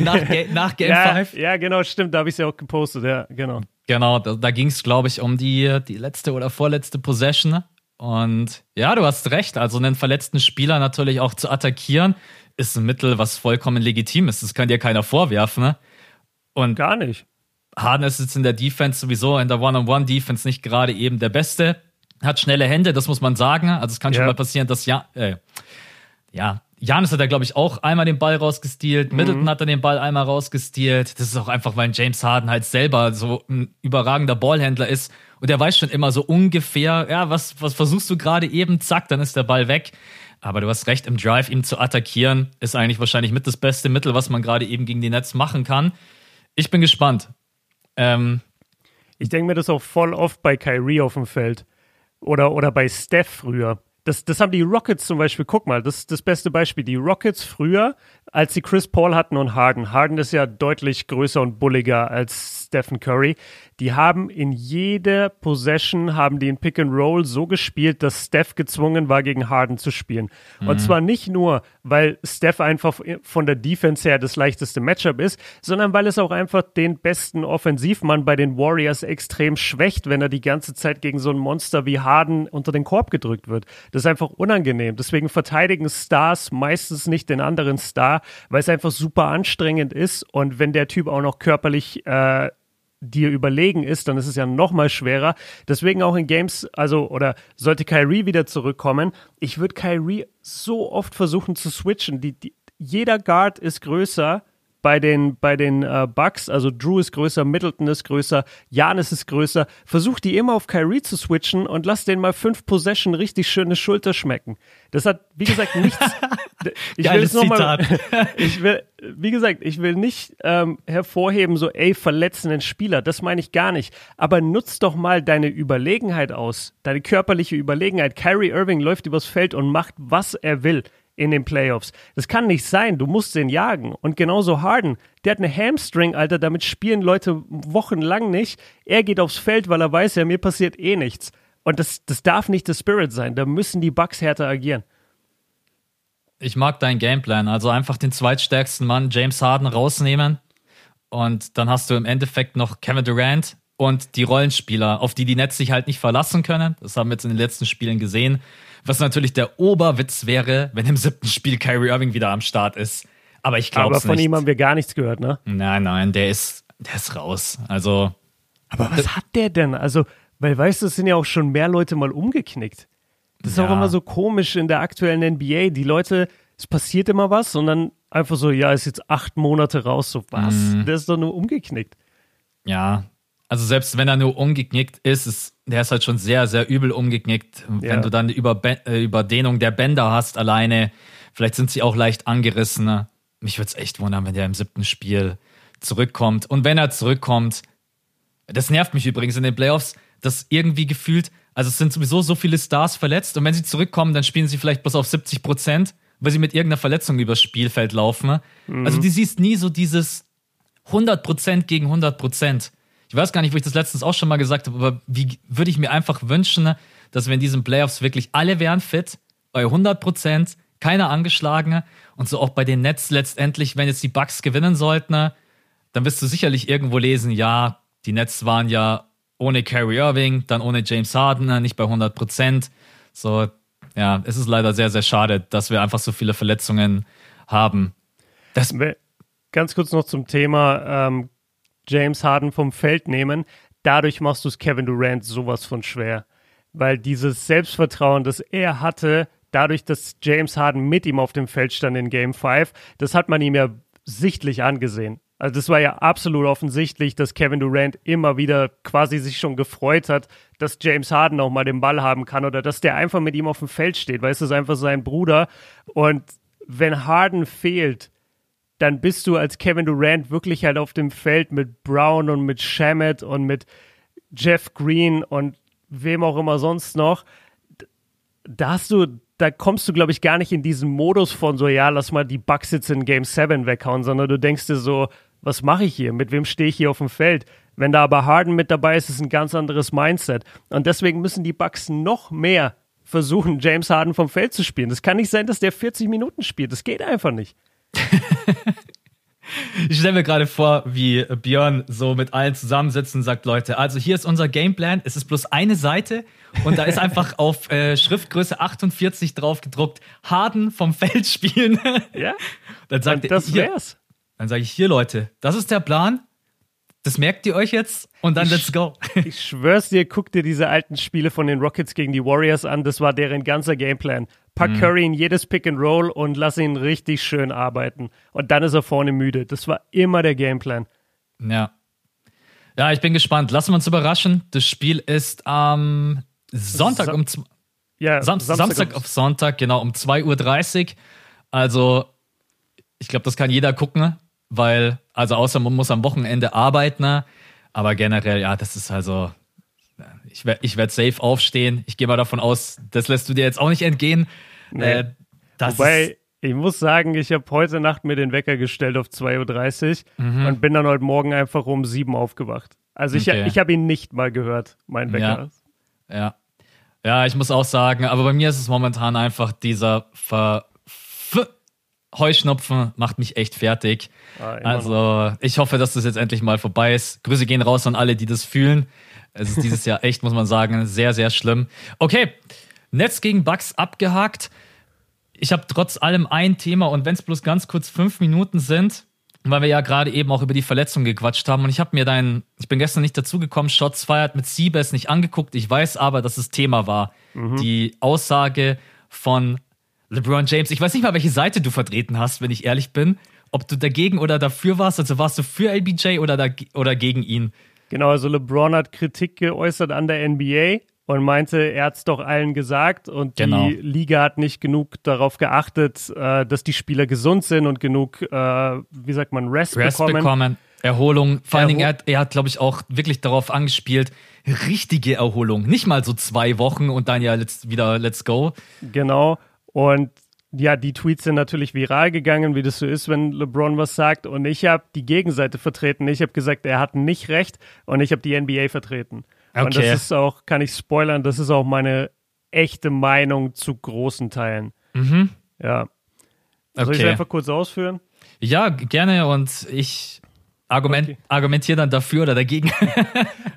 nach, Ga- nach Game ja, fünf... Ja, genau, stimmt, da habe ich sie ja auch gepostet, ja, genau. Genau, da, da ging es, glaube ich, um die, die letzte oder vorletzte Possession. Und ja, du hast recht, also einen verletzten Spieler natürlich auch zu attackieren, ist ein Mittel, was vollkommen legitim ist. Das kann dir keiner vorwerfen. Ne? Und gar nicht. Harden ist jetzt in der Defense sowieso, in der One-on-One-Defense nicht gerade eben der Beste. Hat schnelle Hände, das muss man sagen. Also es kann yeah. schon mal passieren, dass ja, äh, ja, Giannis hat da, glaube ich, auch einmal den Ball rausgestealt. Mhm. Middleton hat dann den Ball einmal rausgestealt. Das ist auch einfach, weil James Harden halt selber so ein überragender Ballhändler ist. Und er weiß schon immer so ungefähr, ja, was, was versuchst du gerade eben? Zack, dann ist der Ball weg. Aber du hast recht, im Drive ihm zu attackieren, ist eigentlich wahrscheinlich mit das beste Mittel, was man gerade eben gegen die Nets machen kann. Ich bin gespannt. Ähm, ich denke mir das auch voll oft bei Kyrie auf dem Feld oder, oder bei Steph früher. Das, das haben die Rockets zum Beispiel, guck mal, das ist das beste Beispiel. Die Rockets früher, als sie Chris Paul hatten und Harden. Harden ist ja deutlich größer und bulliger als Stephen Curry. Die haben in jeder Possession, haben die in Pick and Roll so gespielt, dass Steph gezwungen war, gegen Harden zu spielen. Mhm. Und zwar nicht nur, weil Steph einfach von der Defense her das leichteste Matchup ist, sondern weil es auch einfach den besten Offensivmann bei den Warriors extrem schwächt, wenn er die ganze Zeit gegen so ein Monster wie Harden unter den Korb gedrückt wird. Das ist einfach unangenehm. Deswegen verteidigen Stars meistens nicht den anderen Star, weil es einfach super anstrengend ist. Und wenn der Typ auch noch körperlich äh, dir überlegen ist, dann ist es ja noch mal schwerer. Deswegen auch in Games, also oder sollte Kyrie wieder zurückkommen, ich würde Kyrie so oft versuchen zu switchen. Die, die, jeder Guard ist größer bei den, bei den äh, Bucks, also Jrue ist größer, Middleton ist größer, Giannis ist größer. Versuch die immer auf Kyrie zu switchen und lass den mal fünf Possession richtig schöne Schulter schmecken. Das hat, wie gesagt, nichts... ich will es nochmal... ich will, wie gesagt, ich will nicht ähm, hervorheben, so, ey, verletzenden Spieler, das meine ich gar nicht. Aber nutz doch mal deine Überlegenheit aus, deine körperliche Überlegenheit. Kyrie Irving läuft übers Feld und macht, was er will in den Playoffs. Das kann nicht sein, du musst den jagen. Und genauso Harden, der hat eine Hamstring, Alter, damit spielen Leute wochenlang nicht. Er geht aufs Feld, weil er weiß, ja, mir passiert eh nichts. Und das, das darf nicht der Spirit sein, da müssen die Bucks härter agieren. Ich mag deinen Gameplan, also einfach den zweitstärksten Mann, James Harden, rausnehmen und dann hast du im Endeffekt noch Kevin Durant und die Rollenspieler, auf die die Nets sich halt nicht verlassen können. Das haben wir jetzt in den letzten Spielen gesehen. Was natürlich der Oberwitz wäre, wenn im siebten Spiel Kyrie Irving wieder am Start ist. Aber ich glaube es nicht. Aber von ihm haben wir gar nichts gehört, ne? Nein, nein, der ist, der ist raus. Also. Aber was hat der denn? Also, weil, weißt du, es sind ja auch schon mehr Leute mal umgeknickt. Das ist ja auch immer so komisch in der aktuellen N B A. Die Leute, es passiert immer was und dann einfach so, ja, ist jetzt acht Monate raus. So, was? Mhm. Der ist doch nur umgeknickt. Ja. Also selbst wenn er nur umgeknickt ist, ist, der ist halt schon sehr, sehr übel umgeknickt. Ja. Wenn du dann eine Überbe- Überdehnung der Bänder hast alleine, vielleicht sind sie auch leicht angerissen. Ne? Mich würde es echt wundern, wenn der im siebten Spiel zurückkommt. Und wenn er zurückkommt, das nervt mich übrigens in den Playoffs, dass irgendwie gefühlt, also es sind sowieso so viele Stars verletzt und wenn sie zurückkommen, dann spielen sie vielleicht bloß auf siebzig Prozent, weil sie mit irgendeiner Verletzung übers Spielfeld laufen. Mhm. Also du siehst nie so dieses... hundert Prozent gegen hundert Prozent. Ich weiß gar nicht, wo ich das letztens auch schon mal gesagt habe, aber wie würde ich mir einfach wünschen, dass wir in diesen Playoffs wirklich alle wären fit, bei hundert Prozent, keiner angeschlagen, und so auch bei den Nets letztendlich, wenn jetzt die Bucks gewinnen sollten, dann wirst du sicherlich irgendwo lesen, ja, die Nets waren ja ohne Kyrie Irving, dann ohne James Harden, nicht bei hundert Prozent. So, ja, es ist leider sehr, sehr schade, dass wir einfach so viele Verletzungen haben. Das Ganz kurz noch zum Thema ähm, James Harden vom Feld nehmen. Dadurch machst du es Kevin Durant sowas von schwer. Weil dieses Selbstvertrauen, das er hatte, dadurch, dass James Harden mit ihm auf dem Feld stand in Game fünf, das hat man ihm ja sichtlich angesehen. Also das war ja absolut offensichtlich, dass Kevin Durant immer wieder quasi sich schon gefreut hat, dass James Harden auch mal den Ball haben kann oder dass der einfach mit ihm auf dem Feld steht, weil es ist einfach sein Bruder. Und wenn Harden fehlt, dann bist du als Kevin Durant wirklich halt auf dem Feld mit Brown und mit Shamet und mit Jeff Green und wem auch immer sonst noch. Da hast du... Da kommst du, glaube ich, gar nicht in diesen Modus von so, ja, lass mal die Bucks jetzt in Game sieben weghauen, sondern du denkst dir so, was mache ich hier? Mit wem stehe ich hier auf dem Feld? Wenn da aber Harden mit dabei ist, ist ein ganz anderes Mindset. Und deswegen müssen die Bucks noch mehr versuchen, James Harden vom Feld zu spielen. Das kann nicht sein, dass der vierzig Minuten spielt. Das geht einfach nicht. Ich stelle mir gerade vor, wie Björn so mit allen zusammensitzt und sagt, Leute, also hier ist unser Gameplan, es ist bloß eine Seite und da ist einfach auf äh, Schriftgröße achtundvierzig drauf gedruckt, Harden vom Feld spielen. Ja, dann sagt und das er, hier, wär's. Dann sage ich, hier Leute, das ist der Plan, das merkt ihr euch jetzt und dann ich, let's go. Ich schwör's dir, guck dir diese alten Spiele von den Rockets gegen die Warriors an, das war deren ganzer Gameplan. Pack Curry in jedes Pick and Roll und lass ihn richtig schön arbeiten. Und dann ist er vorne müde. Das war immer der Gameplan. Ja. Ja, ich bin gespannt. Lassen wir uns überraschen. Das Spiel ist am Sonntag Sam- um... Z- ja, Sam- Samstag, Samstag auf Sonntag, genau, um zwei Uhr dreißig. Also, ich glaube, das kann jeder gucken, weil, also außer man muss am Wochenende arbeiten. Aber generell, ja, das ist also... Ich werde ich werd safe aufstehen. Ich gehe mal davon aus, das lässt du dir jetzt auch nicht entgehen. Nee. Äh, das Wobei, ich muss sagen, ich habe heute Nacht mir den Wecker gestellt auf zwei Uhr dreißig mhm. und bin dann heute Morgen einfach um sieben aufgewacht. Also ich, okay. ich habe ihn nicht mal gehört, mein Wecker. Ja. ja, ja, ich muss auch sagen, aber bei mir ist es momentan einfach dieser Ver... F- Heuschnupfen macht mich echt fertig. Ah, also noch. Ich hoffe, dass das jetzt endlich mal vorbei ist. Grüße gehen raus an alle, die das fühlen. Es ist dieses Jahr echt, muss man sagen, sehr, sehr schlimm. Okay, Nets gegen Bucks abgehakt. Ich habe trotz allem ein Thema und wenn es bloß ganz kurz fünf Minuten sind, weil wir ja gerade eben auch über die Verletzung gequatscht haben und ich habe mir deinen, ich bin gestern nicht dazugekommen, Shots Fired mit Siebes nicht angeguckt. Ich weiß aber, dass es Thema war. Mhm. Die Aussage von LeBron James. Ich weiß nicht mal, welche Seite du vertreten hast, wenn ich ehrlich bin. Ob du dagegen oder dafür warst, also warst du für L B J oder, dagegen, oder gegen ihn? Genau, also LeBron hat Kritik geäußert an der N B A und meinte, er hat es doch allen gesagt und genau. Die Liga hat nicht genug darauf geachtet, äh, dass die Spieler gesund sind und genug, äh, wie sagt man, Rest, Rest bekommen. bekommen. Erholung. Vor Erhol- allen Dingen, er hat, er hat glaube ich, auch wirklich darauf angespielt, richtige Erholung. Nicht mal so zwei Wochen und dann ja let's, wieder let's go. Genau. Und ja, die Tweets sind natürlich viral gegangen, wie das so ist, wenn LeBron was sagt. Und ich habe die Gegenseite vertreten. Ich habe gesagt, er hat nicht recht. Und ich habe die N B A vertreten. Okay. Und das ist auch, kann ich spoilern, das ist auch meine echte Meinung zu großen Teilen. Mhm. Ja. Okay. Soll ich es einfach kurz ausführen? Ja, gerne. Und ich argument- okay. argumentiere dann dafür oder dagegen.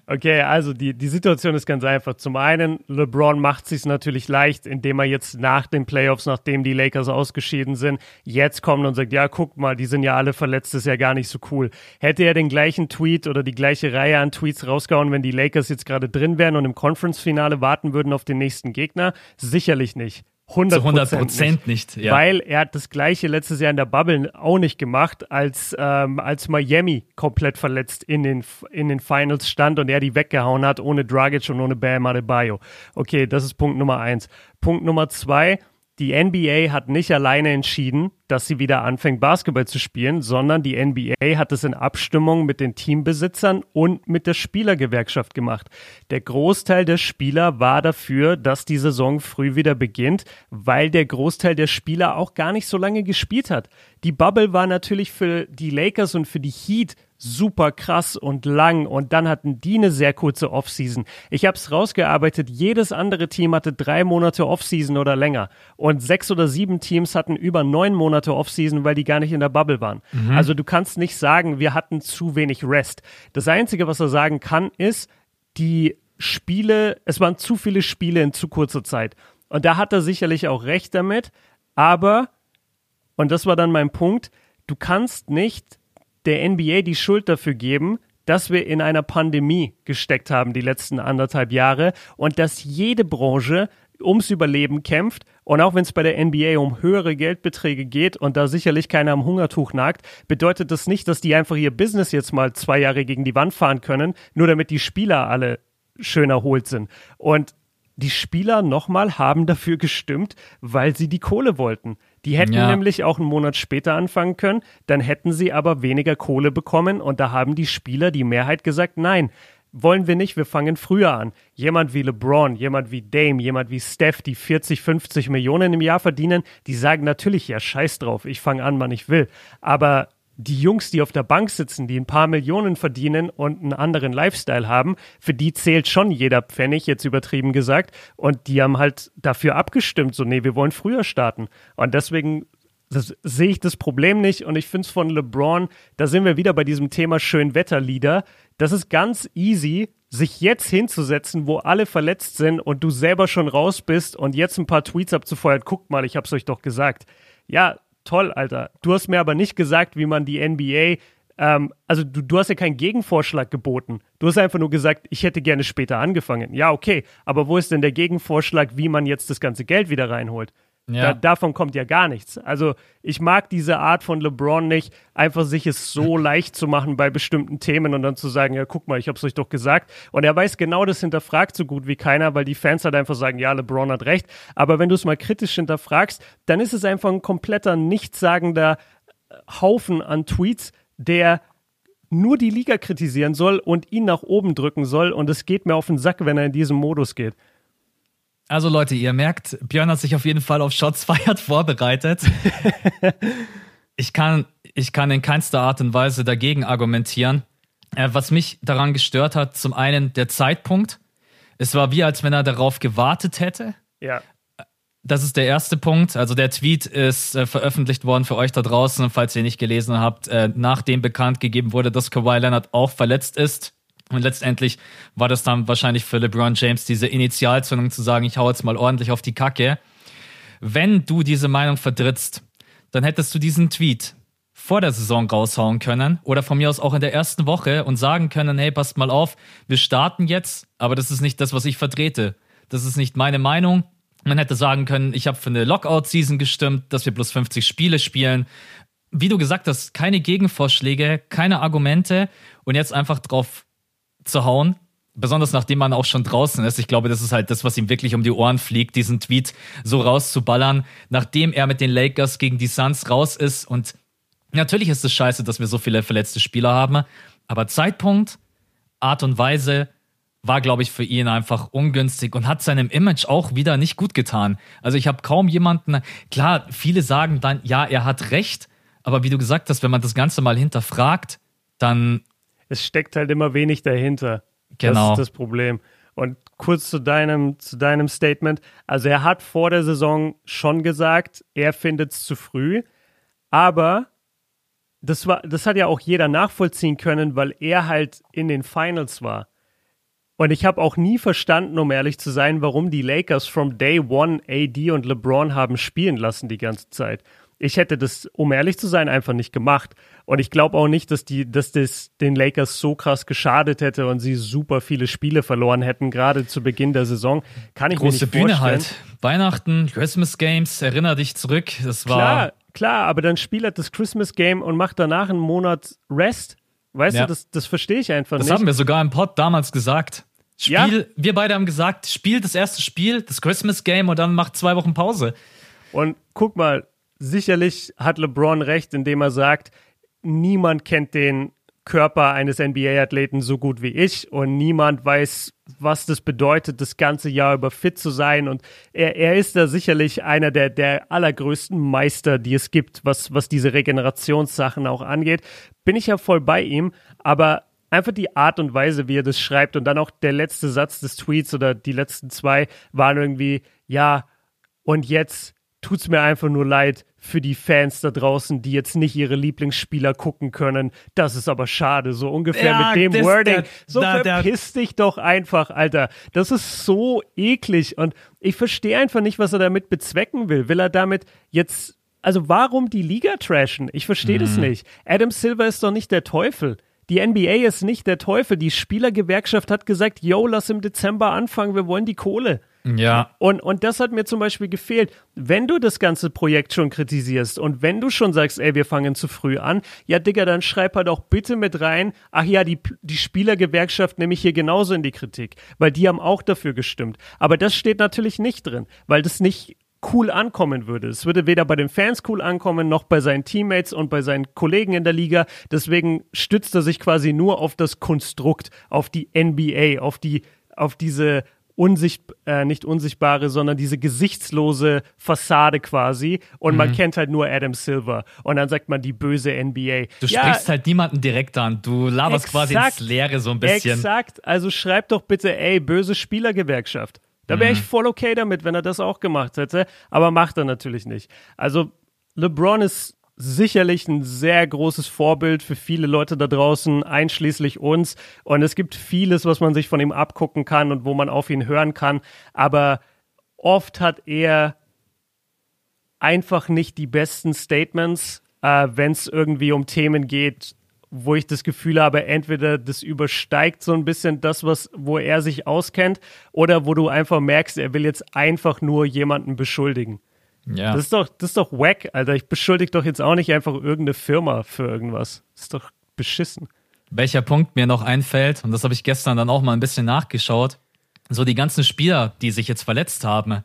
Okay, also die, die Situation ist ganz einfach. Zum einen, LeBron macht es sich natürlich leicht, indem er jetzt nach den Playoffs, nachdem die Lakers ausgeschieden sind, jetzt kommt und sagt, ja, guck mal, die sind ja alle verletzt, das ist ja gar nicht so cool. Hätte er den gleichen Tweet oder die gleiche Reihe an Tweets rausgehauen, wenn die Lakers jetzt gerade drin wären und im Conference-Finale warten würden auf den nächsten Gegner? Sicherlich nicht. hundert Prozent nicht, ja. Weil er hat das Gleiche letztes Jahr in der Bubble auch nicht gemacht, als, ähm, als Miami komplett verletzt in den, in den Finals stand und er die weggehauen hat, ohne Dragic und ohne Bam Adebayo. Okay, das ist Punkt Nummer eins. Punkt Nummer zwei, die N B A hat nicht alleine entschieden, dass sie wieder anfängt, Basketball zu spielen, sondern die N B A hat es in Abstimmung mit den Teambesitzern und mit der Spielergewerkschaft gemacht. Der Großteil der Spieler war dafür, dass die Saison früh wieder beginnt, weil der Großteil der Spieler auch gar nicht so lange gespielt hat. Die Bubble war natürlich für die Lakers und für die Heat super krass und lang und dann hatten die eine sehr kurze Offseason. Ich habe es rausgearbeitet, jedes andere Team hatte drei Monate Offseason oder länger und sechs oder sieben Teams hatten über neun Monate Offseason, weil die gar nicht in der Bubble waren. Mhm. Also du kannst nicht sagen, wir hatten zu wenig Rest. Das Einzige, was er sagen kann, ist, die Spiele, es waren zu viele Spiele in zu kurzer Zeit. Und da hat er sicherlich auch recht damit, aber, und das war dann mein Punkt, du kannst nicht der N B A die Schuld dafür geben, dass wir in einer Pandemie gesteckt haben die letzten anderthalb Jahre und dass jede Branche ums Überleben kämpft. Und auch wenn es bei der N B A um höhere Geldbeträge geht und da sicherlich keiner am Hungertuch nagt, bedeutet das nicht, dass die einfach ihr Business jetzt mal zwei Jahre gegen die Wand fahren können, nur damit die Spieler alle schön erholt sind. Und die Spieler nochmal haben dafür gestimmt, weil sie die Kohle wollten. Die hätten ja. nämlich auch einen Monat später anfangen können, dann hätten sie aber weniger Kohle bekommen und da haben die Spieler, die Mehrheit, gesagt, nein, wollen wir nicht, wir fangen früher an. Jemand wie LeBron, jemand wie Dame, jemand wie Steph, die vierzig, fünfzig Millionen im Jahr verdienen, die sagen natürlich, ja, scheiß drauf, ich fange an, wann ich will. Aber die Jungs, die auf der Bank sitzen, die ein paar Millionen verdienen und einen anderen Lifestyle haben, für die zählt schon jeder Pfennig, jetzt übertrieben gesagt. Und die haben halt dafür abgestimmt, so, nee, wir wollen früher starten. Und deswegen das, sehe ich das Problem nicht. Und ich finde es von LeBron, da sind wir wieder bei diesem Thema Schönwetterlieder. Das ist ganz easy, sich jetzt hinzusetzen, wo alle verletzt sind und du selber schon raus bist und jetzt ein paar Tweets abzufeuern. Guckt mal, ich hab's euch doch gesagt. Ja, toll, Alter. Du hast mir aber nicht gesagt, wie man die N B A, ähm, also du, du hast ja keinen Gegenvorschlag geboten. Du hast einfach nur gesagt, ich hätte gerne später angefangen. Ja, okay, aber wo ist denn der Gegenvorschlag, wie man jetzt das ganze Geld wieder reinholt? Ja. Da, davon kommt ja gar nichts. Also ich mag diese Art von LeBron nicht, einfach sich es so leicht zu machen bei bestimmten Themen und dann zu sagen, ja, guck mal, ich hab's euch doch gesagt. Und er weiß genau, das hinterfragt so gut wie keiner, weil die Fans halt einfach sagen, ja, LeBron hat recht. Aber wenn du es mal kritisch hinterfragst, dann ist es einfach ein kompletter, nichtssagender Haufen an Tweets, der nur die Liga kritisieren soll und ihn nach oben drücken soll. Und es geht mir auf den Sack, wenn er in diesem Modus geht. Also Leute, ihr merkt, Björn hat sich auf jeden Fall auf Shots Fired vorbereitet. ich, kann, ich kann in keinster Art und Weise dagegen argumentieren. Äh, was mich daran gestört hat, zum einen der Zeitpunkt. Es war wie, als wenn er darauf gewartet hätte. Ja. Das ist der erste Punkt. Also der Tweet ist äh, veröffentlicht worden für euch da draußen, falls ihr nicht gelesen habt, äh, nachdem bekannt gegeben wurde, dass Kawhi Leonard auch verletzt ist. Und letztendlich war das dann wahrscheinlich für LeBron James diese Initialzündung zu sagen, ich hau jetzt mal ordentlich auf die Kacke. Wenn du diese Meinung vertrittst, dann hättest du diesen Tweet vor der Saison raushauen können oder von mir aus auch in der ersten Woche und sagen können, hey, passt mal auf, wir starten jetzt, aber das ist nicht das, was ich vertrete. Das ist nicht meine Meinung. Man hätte sagen können, ich habe für eine Lockout-Season gestimmt, dass wir bloß fünfzig Spiele spielen. Wie du gesagt hast, keine Gegenvorschläge, keine Argumente und jetzt einfach drauf zu hauen, besonders nachdem man auch schon draußen ist. Ich glaube, das ist halt das, was ihm wirklich um die Ohren fliegt, diesen Tweet so rauszuballern, nachdem er mit den Lakers gegen die Suns raus ist. Und natürlich ist es scheiße, dass wir so viele verletzte Spieler haben, aber Zeitpunkt, Art und Weise war, glaube ich, für ihn einfach ungünstig und hat seinem Image auch wieder nicht gut getan. Also ich habe kaum jemanden, klar, viele sagen dann, ja, er hat recht, aber wie du gesagt hast, wenn man das Ganze mal hinterfragt, dann es steckt halt immer wenig dahinter. Genau. Das ist das Problem. Und kurz zu deinem, zu deinem Statement. Also er hat vor der Saison schon gesagt, er findet es zu früh. Aber das war, das hat ja auch jeder nachvollziehen können, weil er halt in den Finals war. Und ich habe auch nie verstanden, um ehrlich zu sein, warum die Lakers from Day One A D und LeBron haben spielen lassen die ganze Zeit. Ich hätte das, um ehrlich zu sein, einfach nicht gemacht. Und ich glaube auch nicht, dass, die, dass das den Lakers so krass geschadet hätte und sie super viele Spiele verloren hätten, gerade zu Beginn der Saison. Kann ich Große mir nicht Bühne vorstellen. Halt. Weihnachten, Christmas Games, erinnere dich zurück. Das war klar, klar, aber dann spielt er das Christmas Game und macht danach einen Monat Rest. Weißt ja. du, das, das verstehe ich einfach das nicht. Das haben wir sogar im Pod damals gesagt. Spiel, ja. Wir beide haben gesagt, spiel das erste Spiel, das Christmas Game und dann macht zwei Wochen Pause. Und guck mal, sicherlich hat LeBron recht, indem er sagt, niemand kennt den Körper eines N B A-Athleten so gut wie ich und niemand weiß, was das bedeutet, das ganze Jahr über fit zu sein, und er, er ist da sicherlich einer der, der allergrößten Meister, die es gibt, was, was diese Regenerationssachen auch angeht. Bin ich ja voll bei ihm, aber einfach die Art und Weise, wie er das schreibt, und dann auch der letzte Satz des Tweets oder die letzten zwei waren irgendwie, ja, und jetzt tut's mir einfach nur leid für die Fans da draußen, die jetzt nicht ihre Lieblingsspieler gucken können. Das ist aber schade, so ungefähr ja, mit dem das, Wording. Der, so da, verpiss der. dich doch einfach, Alter. Das ist so eklig und ich verstehe einfach nicht, was er damit bezwecken will. Will er damit jetzt, also warum die Liga trashen? Ich verstehe mhm. das nicht. Adam Silver ist doch nicht der Teufel. Die N B A ist nicht der Teufel. Die Spielergewerkschaft hat gesagt, yo, lass im Dezember anfangen, wir wollen die Kohle. Ja. Und, und das hat mir zum Beispiel gefehlt. Wenn du das ganze Projekt schon kritisierst und wenn du schon sagst, ey, wir fangen zu früh an, ja, Digga, dann schreib halt auch bitte mit rein, ach ja, die, die Spielergewerkschaft nehme ich hier genauso in die Kritik, weil die haben auch dafür gestimmt. Aber das steht natürlich nicht drin, weil das nicht cool ankommen würde. Es würde weder bei den Fans cool ankommen, noch bei seinen Teammates und bei seinen Kollegen in der Liga. Deswegen stützt er sich quasi nur auf das Konstrukt, auf die N B A, auf die, auf diese unsicht, äh, nicht unsichtbare, sondern diese gesichtslose Fassade quasi. Und mhm. man kennt halt nur Adam Silver. Und dann sagt man die böse N B A. Du ja, sprichst halt niemanden direkt an. Du laberst exakt, quasi ins Leere so ein bisschen. Exakt. Also schreib doch bitte, ey, böse Spielergewerkschaft. Da wäre ich voll okay damit, wenn er das auch gemacht hätte, aber macht er natürlich nicht. Also LeBron ist sicherlich ein sehr großes Vorbild für viele Leute da draußen, einschließlich uns, und es gibt vieles, was man sich von ihm abgucken kann und wo man auf ihn hören kann, aber oft hat er einfach nicht die besten Statements, äh, wenn es irgendwie um Themen geht, wo ich das Gefühl habe, entweder das übersteigt so ein bisschen das, was, wo er sich auskennt, oder wo du einfach merkst, er will jetzt einfach nur jemanden beschuldigen. Ja. Das ist doch, das ist doch wack, Alter. Ich beschuldige doch jetzt auch nicht einfach irgendeine Firma für irgendwas. Das ist doch beschissen. Welcher Punkt mir noch einfällt, und das habe ich gestern dann auch mal ein bisschen nachgeschaut, so die ganzen Spieler, die sich jetzt verletzt haben.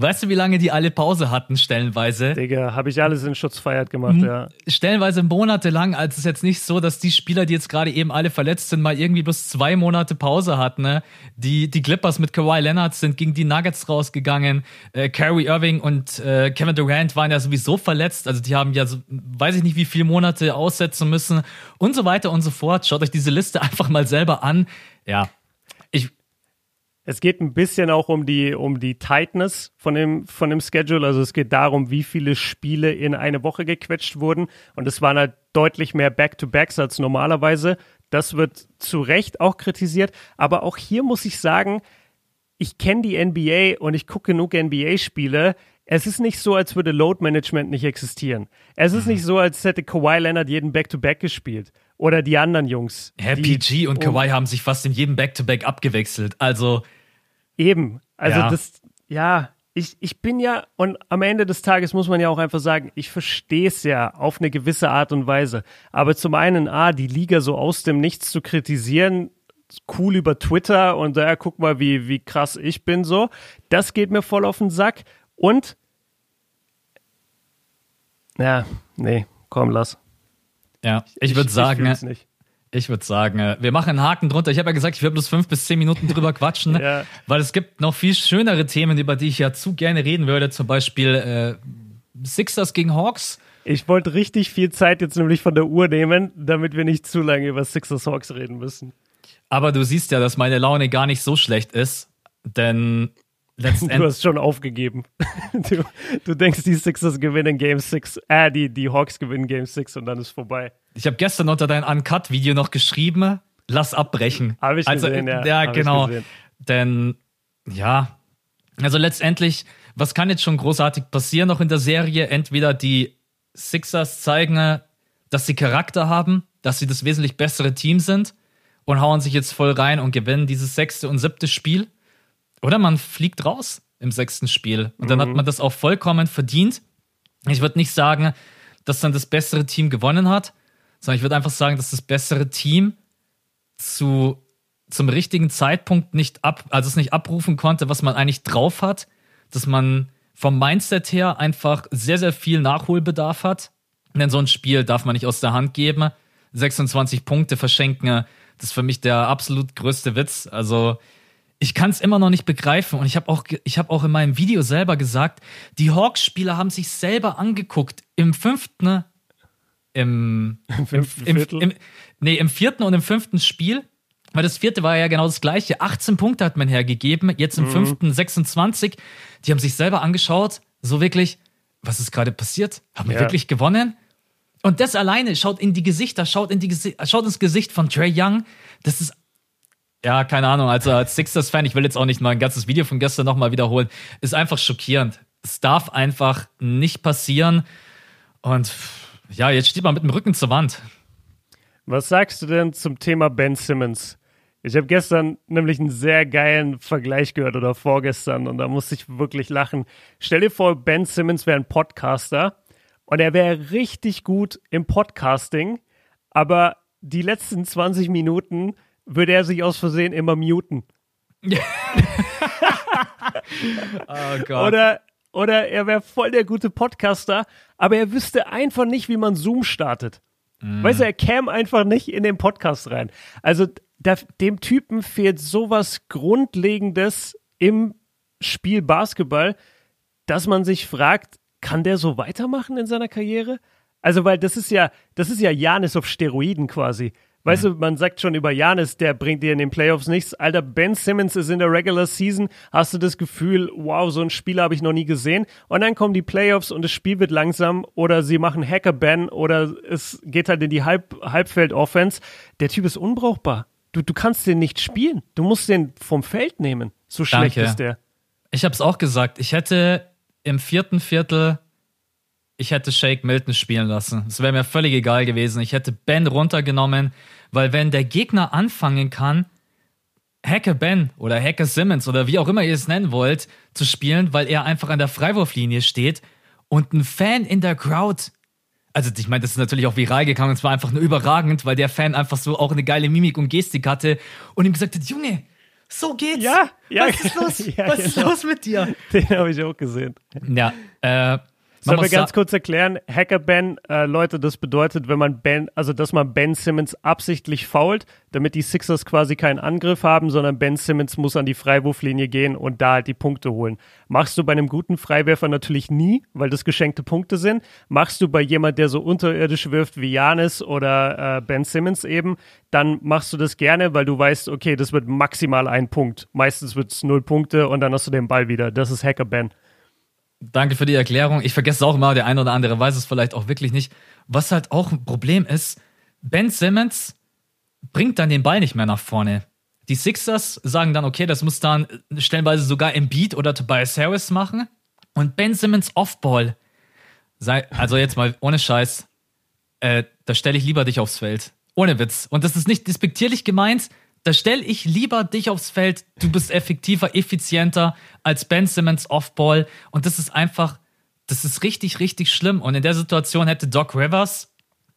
Weißt du, wie lange die alle Pause hatten, stellenweise? Digga, habe ich alles in Schutzfreiheit gemacht, mhm. ja. Stellenweise monatelang, als es jetzt nicht so, dass die Spieler, die jetzt gerade eben alle verletzt sind, mal irgendwie bloß zwei Monate Pause hatten, ne? Die, die Clippers mit Kawhi Leonard sind gegen die Nuggets rausgegangen. Äh, Kyrie Irving und äh, Kevin Durant waren ja sowieso verletzt. Also die haben ja, so, weiß ich nicht, wie viele Monate aussetzen müssen und so weiter und so fort. Schaut euch diese Liste einfach mal selber an. Ja, ich... Es geht ein bisschen auch um die, um die Tightness von dem, von dem Schedule. Also es geht darum, wie viele Spiele in eine Woche gequetscht wurden. Und es waren halt deutlich mehr Back-to-Backs als normalerweise. Das wird zu Recht auch kritisiert. Aber auch hier muss ich sagen, ich kenne die N B A und ich gucke genug N B A-Spiele. Es ist nicht so, als würde Load-Management nicht existieren. Es ist nicht so, als hätte Kawhi Leonard jeden Back-to-Back gespielt. Oder die anderen Jungs. Happy G und Kawhi um haben sich fast in jedem Back-to-Back abgewechselt. Also... Eben, also ja. das, ja, ich, ich bin ja, und am Ende des Tages muss man ja auch einfach sagen, ich verstehe es ja auf eine gewisse Art und Weise, aber zum einen, ah, die Liga so aus dem Nichts zu kritisieren, cool über Twitter und ja, guck mal, wie, wie krass ich bin so, das geht mir voll auf den Sack und, ja, nee, komm, lass. Ja, ich, ich würde sagen, ich fühl's nicht. Ich würde sagen, wir machen einen Haken drunter. Ich habe ja gesagt, ich will bloß fünf bis zehn Minuten drüber quatschen, ja. weil es gibt noch viel schönere Themen, über die ich ja zu gerne reden würde. Zum Beispiel äh, Sixers gegen Hawks. Ich wollte richtig viel Zeit jetzt nämlich von der Uhr nehmen, damit wir nicht zu lange über Sixers Hawks reden müssen. Aber du siehst ja, dass meine Laune gar nicht so schlecht ist, denn letzten Endes... Du hast schon aufgegeben. Du, du denkst, die Sixers gewinnen Game sechs, äh, die, die Hawks gewinnen Game sechs und dann ist vorbei. Ich habe gestern unter dein Uncut-Video noch geschrieben, lass abbrechen. Habe ich also, gesehen, ja. Ja, genau. Denn, ja, also letztendlich, was kann jetzt schon großartig passieren noch in der Serie? Entweder die Sixers zeigen, dass sie Charakter haben, dass sie das wesentlich bessere Team sind und hauen sich jetzt voll rein und gewinnen dieses sechste und siebte Spiel. Oder man fliegt raus im sechsten Spiel. Und dann mhm. hat man das auch vollkommen verdient. Ich würde nicht sagen, dass dann das bessere Team gewonnen hat, sondern ich würde einfach sagen, dass das bessere Team zu, zum richtigen Zeitpunkt nicht ab, also es nicht abrufen konnte, was man eigentlich drauf hat, dass man vom Mindset her einfach sehr, sehr viel Nachholbedarf hat. Denn so ein Spiel darf man nicht aus der Hand geben. sechsundzwanzig Punkte verschenken, das ist für mich der absolut größte Witz. Also ich kann es immer noch nicht begreifen. Und ich habe auch, ich hab auch in meinem Video selber gesagt, die Hawks-Spieler haben sich selber angeguckt. Im fünften, im, Im fünften im, Viertel? Im, nee, im vierten und im fünften Spiel. Weil das vierte war ja genau das gleiche. achtzehn Punkte hat man hergegeben, jetzt im mhm. fünften sechsundzwanzig. Die haben sich selber angeschaut, so wirklich, was ist gerade passiert? Haben wir ja. wirklich gewonnen? Und das alleine, schaut in die Gesichter, schaut, in die Gesi- schaut ins Gesicht von Trae Young. Das ist, ja, keine Ahnung, also als Sixers-Fan, ich will jetzt auch nicht mein ganzes Video von gestern nochmal wiederholen, ist einfach schockierend. Es darf einfach nicht passieren. Und ja, jetzt steht man mit dem Rücken zur Wand. Was sagst du denn zum Thema Ben Simmons? Ich habe gestern nämlich einen sehr geilen Vergleich gehört oder vorgestern und da musste ich wirklich lachen. Stell dir vor, Ben Simmons wäre ein Podcaster und er wäre richtig gut im Podcasting, aber die letzten zwanzig Minuten würde er sich aus Versehen immer muten. Oh Gott. Oder, oder er wäre voll der gute Podcaster, aber er wüsste einfach nicht, wie man Zoom startet. Weißt du, er käme einfach nicht in den Podcast rein. Also da, dem Typen fehlt sowas Grundlegendes im Spiel Basketball, dass man sich fragt, kann der so weitermachen in seiner Karriere? Also, weil das ist ja, das ist ja Giannis auf Steroiden quasi. Weißt mhm. du, man sagt schon über Giannis, der bringt dir in den Playoffs nichts. Alter, Ben Simmons ist in der Regular Season, hast du das Gefühl, wow, so ein Spieler habe ich noch nie gesehen. Und dann kommen die Playoffs und das Spiel wird langsam oder sie machen Hacker-Ban oder es geht halt in die Halb- Halbfeld-Offense. Der Typ ist unbrauchbar. Du, du kannst den nicht spielen. Du musst den vom Feld nehmen. So schlecht Danke. Ist der. Ich habe es auch gesagt. Ich hätte im vierten Viertel... Ich hätte Shake Milton spielen lassen. Es wäre mir völlig egal gewesen. Ich hätte Ben runtergenommen, weil wenn der Gegner anfangen kann, Hacker Ben oder Hacker Simmons oder wie auch immer ihr es nennen wollt, zu spielen, weil er einfach an der Freiwurflinie steht und ein Fan in der Crowd, also ich meine, das ist natürlich auch viral gegangen und es war einfach nur überragend, weil der Fan einfach so auch eine geile Mimik und Gestik hatte und ihm gesagt hat, Junge, so geht's. Ja, ja, was ist los? Ja, was ist genau. los mit dir? Den habe ich auch gesehen. Ja, äh, Sollen wir ganz kurz erklären, Hacker Ben, äh, Leute, das bedeutet, wenn man Ben, also dass man Ben Simmons absichtlich foult, damit die Sixers quasi keinen Angriff haben, sondern Ben Simmons muss an die Freiwurflinie gehen und da halt die Punkte holen. Machst du bei einem guten Freiwerfer natürlich nie, weil das geschenkte Punkte sind. Machst du bei jemand, der so unterirdisch wirft wie Giannis oder äh, Ben Simmons eben, dann machst du das gerne, weil du weißt, okay, das wird maximal ein Punkt. Meistens wird es null Punkte und dann hast du den Ball wieder. Das ist Hacker Ben. Danke für die Erklärung. Ich vergesse es auch immer, der eine oder andere weiß es vielleicht auch wirklich nicht. Was halt auch ein Problem ist, Ben Simmons bringt dann den Ball nicht mehr nach vorne. Die Sixers sagen dann, okay, das muss dann stellenweise sogar Embiid oder Tobias Harris machen. Und Ben Simmons Offball, sei, also jetzt mal ohne Scheiß, äh, da stelle ich lieber dich aufs Feld. Ohne Witz. Und das ist nicht despektierlich gemeint, da stelle ich lieber dich aufs Feld. Du bist effektiver, effizienter als Ben Simmons Offball. Und das ist einfach, das ist richtig, richtig schlimm. Und in der Situation hätte Doc Rivers,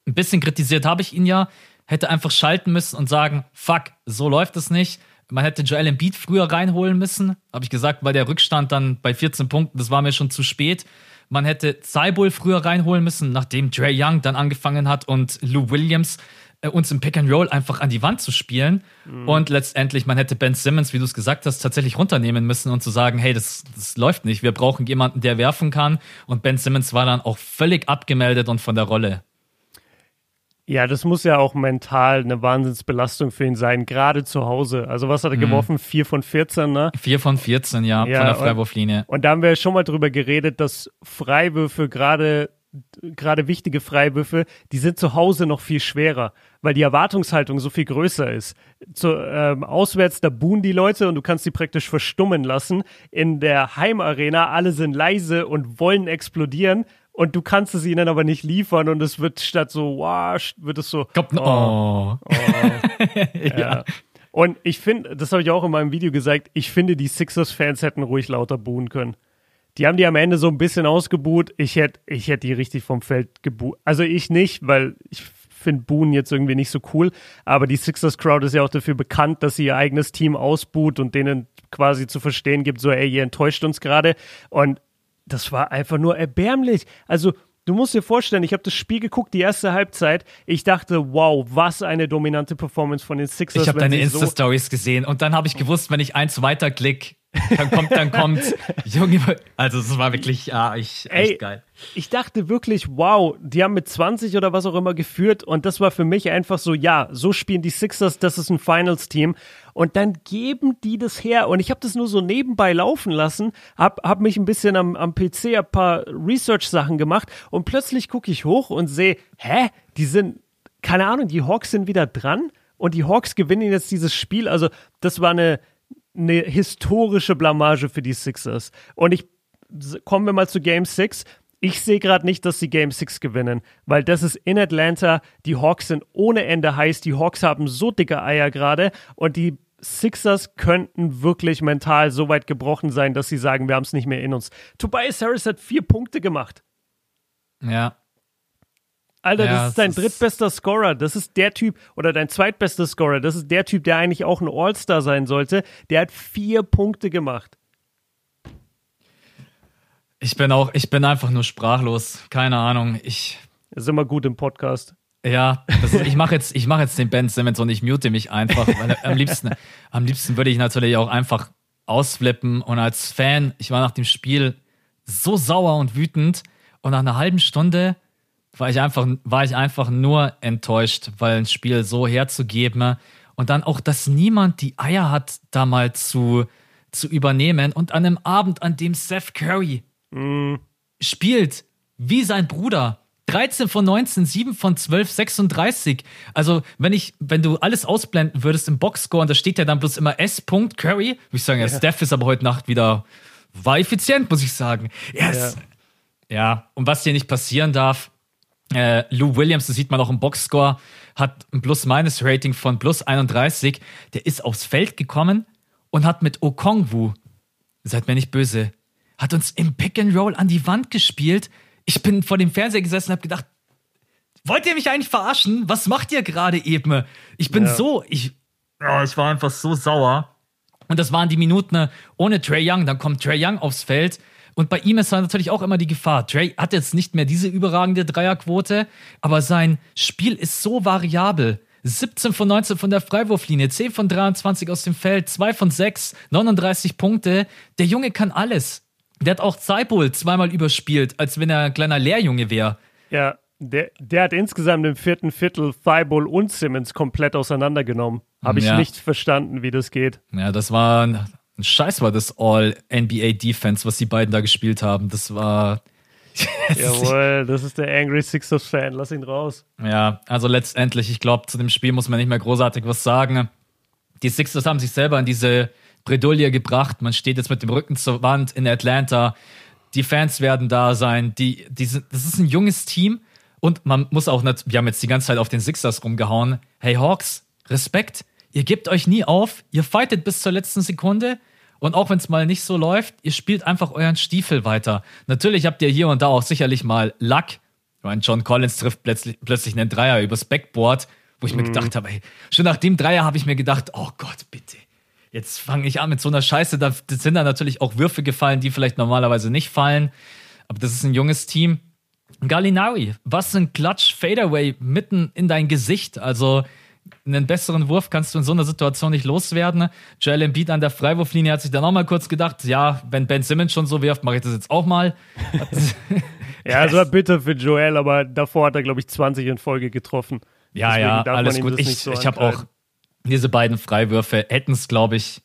ein bisschen kritisiert habe ich ihn ja, hätte einfach schalten müssen und sagen, fuck, so läuft es nicht. Man hätte Joel Embiid früher reinholen müssen. Habe ich gesagt, weil der Rückstand dann bei vierzehn Punkten, das war mir schon zu spät. Man hätte Zybul früher reinholen müssen, nachdem Trae Young dann angefangen hat und Lou Williams uns im Pick-and-Roll einfach an die Wand zu spielen. Mhm. Und letztendlich, man hätte Ben Simmons, wie du es gesagt hast, tatsächlich runternehmen müssen und zu sagen, hey, das, das läuft nicht. Wir brauchen jemanden, der werfen kann. Und Ben Simmons war dann auch völlig abgemeldet und von der Rolle. Ja, das muss ja auch mental eine Wahnsinnsbelastung für ihn sein, gerade zu Hause. Also was hat er mhm. geworfen? vier von vierzehn, ne? vier von vierzehn, ja, ja von der Freiwurflinie. Und, und da haben wir schon mal drüber geredet, dass Freiwürfe gerade... gerade wichtige Freiwürfe, die sind zu Hause noch viel schwerer, weil die Erwartungshaltung so viel größer ist. Zu, ähm, auswärts, da buhen die Leute und du kannst die praktisch verstummen lassen. In der Heimarena, alle sind leise und wollen explodieren und du kannst es ihnen aber nicht liefern und es wird statt so, wow, wird es so, Komm, oh, oh. oh. ja. ja. Und ich finde, das habe ich auch in meinem Video gesagt, ich finde, die Sixers-Fans hätten ruhig lauter buhen können. Die haben die am Ende so ein bisschen ausgebuht. Ich hätte ich hätt die richtig vom Feld gebuht. Also ich nicht, weil ich finde Buhen jetzt irgendwie nicht so cool. Aber die Sixers-Crowd ist ja auch dafür bekannt, dass sie ihr eigenes Team ausbuht und denen quasi zu verstehen gibt, so, ey, ihr enttäuscht uns gerade. Und das war einfach nur erbärmlich. Also, du musst dir vorstellen, ich habe das Spiel geguckt, die erste Halbzeit. Ich dachte, wow, was eine dominante Performance von den Sixers. Ich habe deine Insta-Stories so gesehen und dann habe ich gewusst, wenn ich eins weiterklick, dann kommt, dann kommt. Junge, also es war wirklich ah, ich, echt Ey, geil. Ich dachte wirklich, wow, die haben mit zwanzig oder was auch immer geführt und das war für mich einfach so, ja, so spielen die Sixers, das ist ein Finals-Team. Und dann geben die das her. Und ich habe das nur so nebenbei laufen lassen, hab, hab mich ein bisschen am, am P C ein paar Research-Sachen gemacht und plötzlich gucke ich hoch und sehe, hä, die sind, keine Ahnung, die Hawks sind wieder dran und die Hawks gewinnen jetzt dieses Spiel. Also das war eine, eine historische Blamage für die Sixers. Und ich, kommen wir mal zu Game six. Ich sehe gerade nicht, dass sie Game six gewinnen, weil das ist in Atlanta, die Hawks sind ohne Ende heiß, die Hawks haben so dicke Eier gerade und die Sixers könnten wirklich mental so weit gebrochen sein, dass sie sagen, wir haben es nicht mehr in uns. Tobias Harris hat vier Punkte gemacht. Ja. Alter, ja, das ist dein drittbester Scorer, das ist der Typ, oder dein zweitbester Scorer, das ist der Typ, der eigentlich auch ein All-Star sein sollte, der hat vier Punkte gemacht. Ich bin auch, ich bin einfach nur sprachlos. Keine Ahnung. Ich. Das ist immer gut im Podcast. Ja, das ist, ich mache jetzt, ich mache jetzt den Ben Simmons und ich mute mich einfach, weil am liebsten, am liebsten würde ich natürlich auch einfach ausflippen. Und als Fan, ich war nach dem Spiel so sauer und wütend und nach einer halben Stunde war ich einfach, war ich einfach nur enttäuscht, weil ein Spiel so herzugeben und dann auch, dass niemand die Eier hat, da mal zu, zu übernehmen und an einem Abend, an dem Seth Curry Mm. spielt wie sein Bruder. dreizehn von neunzehn, sieben von zwölf, sechsunddreißig. Also, wenn ich, wenn du alles ausblenden würdest im Boxscore, und da steht ja dann bloß immer S. Curry, würde ich sagen, ja, ja. Steph ist aber heute Nacht wieder, war effizient, muss ich sagen. Yes. Ja. ja, und was hier nicht passieren darf, äh, Lou Williams, das sieht man auch im Boxscore, hat ein Plus-Minus-Rating von plus einunddreißig. Der ist aufs Feld gekommen und hat mit Okongwu, seid mir nicht böse, hat uns im Pick-and-Roll an die Wand gespielt. Ich bin vor dem Fernseher gesessen und habe gedacht, wollt ihr mich eigentlich verarschen? Was macht ihr gerade eben? Ich bin ja. so, ich, oh, ich war einfach so sauer. Und das waren die Minuten ohne Trae Young. Dann kommt Trae Young aufs Feld. Und bei ihm ist natürlich auch immer die Gefahr. Trae hat jetzt nicht mehr diese überragende Dreierquote, aber sein Spiel ist so variabel. siebzehn von neunzehn von der Freiwurflinie, zehn von dreiundzwanzig aus dem Feld, zwei von sechs, neununddreißig Punkte. Der Junge kann alles. Der hat auch Zeipol zweimal überspielt, als wenn er ein kleiner Lehrjunge wäre. Ja, der, der hat insgesamt im vierten Viertel Zeipol und Simmons komplett auseinandergenommen. Habe ich ja. nicht verstanden, wie das geht. Ja, das war ein, ein Scheiß, war das All-N B A-Defense, was die beiden da gespielt haben. Das war... Jawohl, das ist der Angry Sixers-Fan, lass ihn raus. Ja, also letztendlich, ich glaube, zu dem Spiel muss man nicht mehr großartig was sagen. Die Sixers haben sich selber in diese... Bredouille gebracht, man steht jetzt mit dem Rücken zur Wand in Atlanta, die Fans werden da sein, die, die sind, das ist ein junges Team und man muss auch nicht, wir haben jetzt die ganze Zeit auf den Sixers rumgehauen, hey Hawks, Respekt, ihr gebt euch nie auf, ihr fightet bis zur letzten Sekunde und auch wenn es mal nicht so läuft, ihr spielt einfach euren Stiefel weiter. Natürlich habt ihr hier und da auch sicherlich mal Luck, ich meine, John Collins trifft plötzlich, plötzlich einen Dreier übers Backboard, wo ich mhm. mir gedacht habe, hey, schon nach dem Dreier habe ich mir gedacht, oh Gott, bitte. Jetzt fange ich an mit so einer Scheiße, da sind da natürlich auch Würfe gefallen, die vielleicht normalerweise nicht fallen, aber das ist ein junges Team. Gallinari, was ein Clutch Fadeaway mitten in dein Gesicht, also einen besseren Wurf kannst du in so einer Situation nicht loswerden. Joel Embiid an der Freiwurflinie hat sich dann auch mal kurz gedacht, ja, wenn Ben Simmons schon so wirft, mache ich das jetzt auch mal. Ja, das war bitter für Joel, aber davor hat er, glaube ich, zwanzig in Folge getroffen. Ja, deswegen ja, alles gut, ich, so ich habe auch diese beiden Freiwürfe hätten es, glaube ich,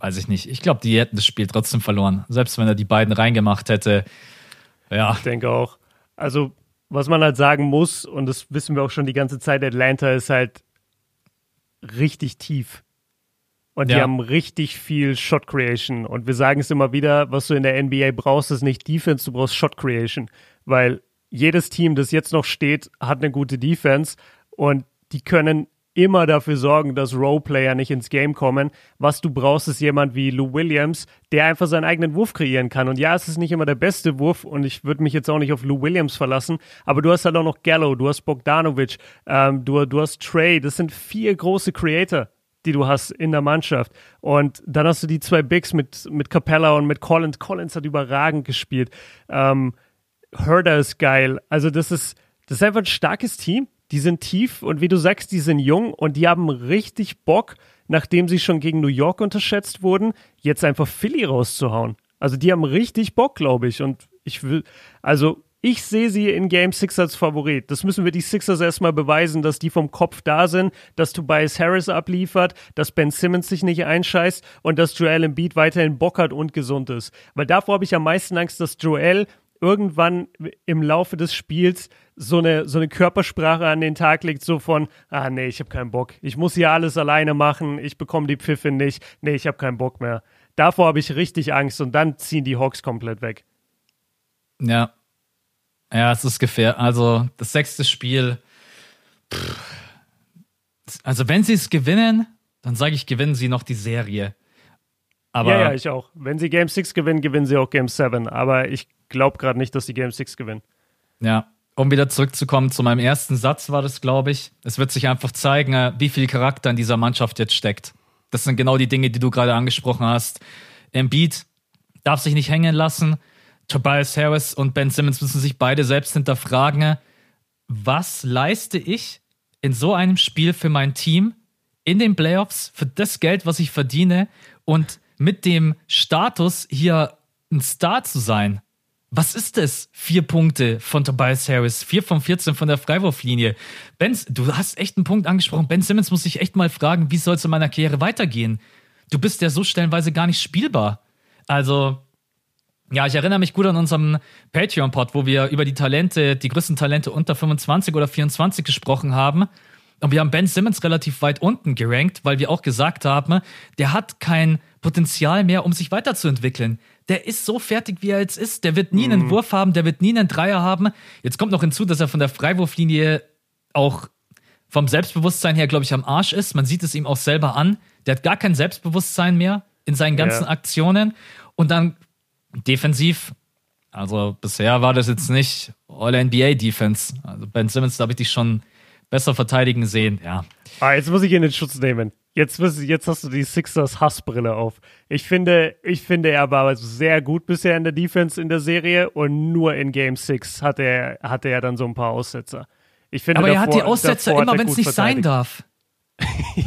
weiß ich nicht. Ich glaube, die hätten das Spiel trotzdem verloren. Selbst wenn er die beiden reingemacht hätte. Ja. Ich denke auch. Also, was man halt sagen muss, und das wissen wir auch schon die ganze Zeit, Atlanta ist halt richtig tief. Und ja. die haben richtig viel Shot Creation. Und wir sagen es immer wieder, was du in der N B A brauchst, ist nicht Defense, du brauchst Shot Creation. Weil jedes Team, das jetzt noch steht, hat eine gute Defense. Und die können immer dafür sorgen, dass Roleplayer nicht ins Game kommen. Was du brauchst, ist jemand wie Lou Williams, der einfach seinen eigenen Wurf kreieren kann. Und ja, es ist nicht immer der beste Wurf und ich würde mich jetzt auch nicht auf Lou Williams verlassen, aber du hast halt auch noch Gallo, du hast Bogdanovic, ähm, du, du hast Trae, das sind vier große Creator. die du hast in der Mannschaft. Und dann hast du die zwei Bigs mit, mit Capella und mit Collins. Collins hat überragend gespielt. Ähm, Herder ist geil. Also das ist, das ist einfach ein starkes Team. Die sind tief und wie du sagst, die sind jung und die haben richtig Bock, nachdem sie schon gegen New York unterschätzt wurden, jetzt einfach Philly rauszuhauen. Also die haben richtig Bock, glaube ich. Und ich will, also ich sehe sie in Game sechs als Favorit. Das müssen wir die Sixers erstmal beweisen, dass die vom Kopf da sind, dass Tobias Harris abliefert, dass Ben Simmons sich nicht einscheißt und dass Joel Embiid weiterhin Bock hat und gesund ist. Weil davor habe ich am meisten Angst, dass Joel irgendwann im Laufe des Spiels so eine, so eine Körpersprache an den Tag legt, so von, ah nee, ich habe keinen Bock, ich muss hier alles alleine machen, ich bekomme die Pfiffe nicht, nee, ich habe keinen Bock mehr. Davor habe ich richtig Angst und dann ziehen die Hawks komplett weg. Ja, Ja, es ist gefährlich. Also, das sechste Spiel. Pff. Also, wenn sie es gewinnen, dann sage ich, gewinnen sie noch die Serie. Aber ja, ja, ich auch. Wenn sie Game sechs gewinnen, gewinnen sie auch Game sieben. Aber ich glaube gerade nicht, dass sie Game sechs gewinnen. Ja, um wieder zurückzukommen zu meinem ersten Satz war das, glaube ich. Es wird sich einfach zeigen, wie viel Charakter in dieser Mannschaft jetzt steckt. Das sind genau die Dinge, die du gerade angesprochen hast. Embiid darf sich nicht hängen lassen. Tobias Harris und Ben Simmons müssen sich beide selbst hinterfragen, was leiste ich in so einem Spiel für mein Team, in den Playoffs, für das Geld, was ich verdiene und mit dem Status, hier ein Star zu sein. Was ist das? Vier Punkte von Tobias Harris, vier von vierzehn von der Freiwurflinie. Ben, du hast echt einen Punkt angesprochen. Ben Simmons muss sich echt mal fragen, wie soll es in meiner Karriere weitergehen? Du bist ja so stellenweise gar nicht spielbar. Also... Ja, ich erinnere mich gut an unseren Patreon-Pod, wo wir über die Talente, die größten Talente unter fünfundzwanzig oder vierundzwanzig gesprochen haben. Und wir haben Ben Simmons relativ weit unten gerankt, weil wir auch gesagt haben, der hat kein Potenzial mehr, um sich weiterzuentwickeln. Der ist so fertig, wie er jetzt ist. Der wird nie einen mhm. Wurf haben, der wird nie einen Dreier haben. Jetzt kommt noch hinzu, dass er von der Freiwurflinie auch vom Selbstbewusstsein her, glaube ich, am Arsch ist. Man sieht es ihm auch selber an. Der hat gar kein Selbstbewusstsein mehr in seinen ganzen ja. Aktionen. Und dann defensiv, also bisher war das jetzt nicht All-N B A-Defense. Also Ben Simmons, da habe ich dich schon besser verteidigen sehen, ja. Ah, jetzt muss ich ihn in den Schutz nehmen. Jetzt, jetzt hast du die Sixers-Hassbrille auf. Ich finde, ich finde, er war sehr gut bisher in der Defense in der Serie und nur in Game sechs hatte er, hatte er dann so ein paar Aussetzer. Ich finde, aber davor, er hat die Aussetzer hat immer, wenn es nicht sein darf.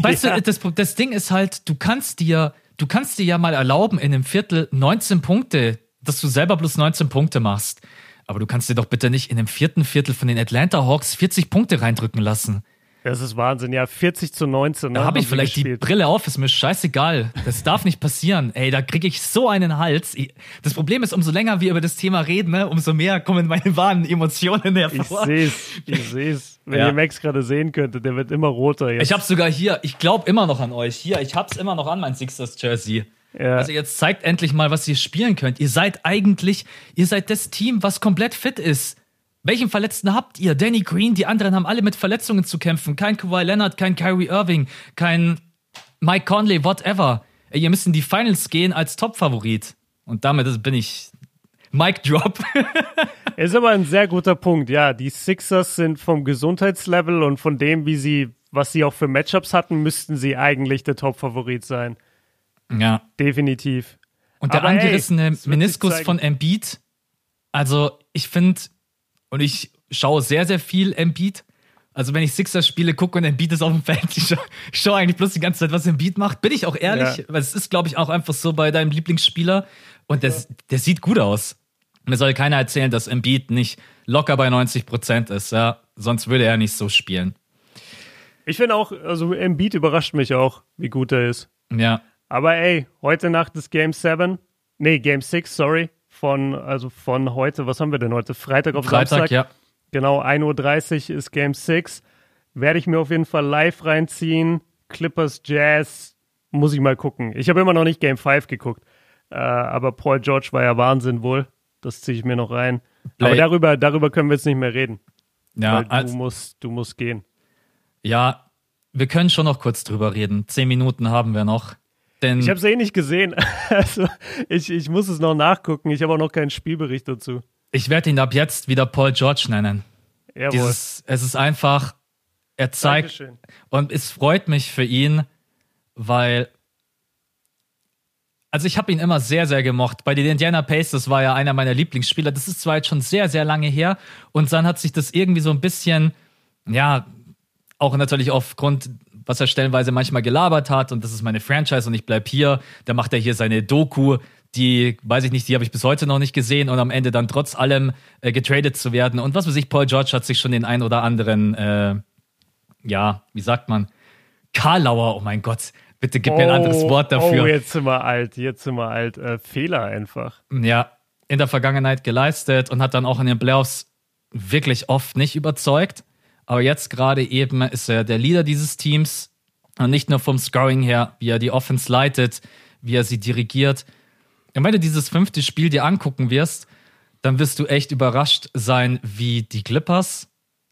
Weißt ja. du, das, das Ding ist halt, du kannst dir Du kannst dir ja mal erlauben, in einem Viertel neunzehn Punkte, dass du selber bloß neunzehn Punkte machst. Aber du kannst dir doch bitte nicht in einem vierten Viertel von den Atlanta Hawks vierzig Punkte reindrücken lassen. Das ist Wahnsinn, ja, vierzig zu neunzehn. Da habe ich vielleicht gespielt. Die Brille auf, ist mir scheißegal. Das darf nicht passieren. Ey, da kriege ich so einen Hals. Das Problem ist, umso länger wir über das Thema reden, ne, umso mehr kommen meine wahren Emotionen hervor. Ich sehe es, ich sehe es. Wenn ja. ihr Max gerade sehen könntet, der wird immer roter jetzt. Ich habe sogar hier, ich glaube immer noch an euch. Hier, ich hab's immer noch an, mein Sixers-Jersey. Ja. Also jetzt zeigt endlich mal, was ihr spielen könnt. Ihr seid eigentlich, ihr seid das Team, was komplett fit ist. Welchen Verletzten habt ihr? Danny Green, die anderen haben alle mit Verletzungen zu kämpfen. Kein Kawhi Leonard, kein Kyrie Irving, kein Mike Conley, whatever. Ey, ihr müsst in die Finals gehen als Top-Favorit. Und damit bin ich Mic Drop. Ist aber ein sehr guter Punkt. Ja, die Sixers sind vom Gesundheitslevel und von dem, wie sie, was sie auch für Matchups hatten, müssten sie eigentlich der Top-Favorit sein. Ja. Definitiv. Und der aber angerissene ey, Meniskus von Embiid, also ich finde... Und ich schaue sehr, sehr viel Embiid. Also wenn ich Sixers spiele, gucke und Embiid ist auf dem Feld, ich schaue, ich schaue eigentlich bloß die ganze Zeit, was Embiid macht. Bin ich auch ehrlich, ja. weil es ist, glaube ich, auch einfach so bei deinem Lieblingsspieler. Und der, ja. der sieht gut aus. Mir soll keiner erzählen, dass Embiid nicht locker bei neunzig Prozent ist. Ja? Sonst würde er nicht so spielen. Ich finde auch, also Embiid überrascht mich auch, wie gut er ist. Ja. Aber ey, heute Nacht ist Game sieben, nee, Game sechs, sorry. Von, also von heute, was haben wir denn heute? Freitag auf Freitag, Samstag. Ja. Genau, ein Uhr dreißig ist Game sechs. Werde ich mir auf jeden Fall live reinziehen. Clippers, Jazz, muss ich mal gucken. Ich habe immer noch nicht Game fünf geguckt. Äh, aber Paul George war ja Wahnsinn wohl. Das ziehe ich mir noch rein. Play. Aber darüber, darüber können wir jetzt nicht mehr reden. Ja, weil du musst, du musst gehen. Ja, wir können schon noch kurz drüber reden. Zehn Minuten haben wir noch. Denn ich habe es eh nicht gesehen. Also, ich, ich muss es noch nachgucken. Ich habe auch noch keinen Spielbericht dazu. Ich werde ihn ab jetzt wieder Paul George nennen. Jawohl. Dieses, es ist einfach, er zeigt Dankeschön. Und es freut mich für ihn, weil, also ich habe ihn immer sehr, sehr gemocht. Bei den Indiana Pacers war er einer meiner Lieblingsspieler. Das ist zwar jetzt schon sehr, sehr lange her und dann hat sich das irgendwie so ein bisschen, ja, auch natürlich aufgrund, was er stellenweise manchmal gelabert hat und das ist meine Franchise und ich bleib hier, da macht er hier seine Doku, die, weiß ich nicht, die habe ich bis heute noch nicht gesehen und am Ende dann trotz allem äh, getradet zu werden. Und was weiß ich, Paul George hat sich schon den einen oder anderen, äh, ja, wie sagt man, Karlauer, oh mein Gott, bitte gib oh, mir ein anderes Wort dafür. Oh, jetzt sind wir alt, jetzt sind wir alt. Äh, Fehler einfach. Ja, in der Vergangenheit geleistet und hat dann auch in den Playoffs wirklich oft nicht überzeugt. Aber jetzt gerade eben ist er der Leader dieses Teams und nicht nur vom Scoring her, wie er die Offense leitet, wie er sie dirigiert. Und wenn du dieses fünfte Spiel dir angucken wirst, dann wirst du echt überrascht sein, wie die Clippers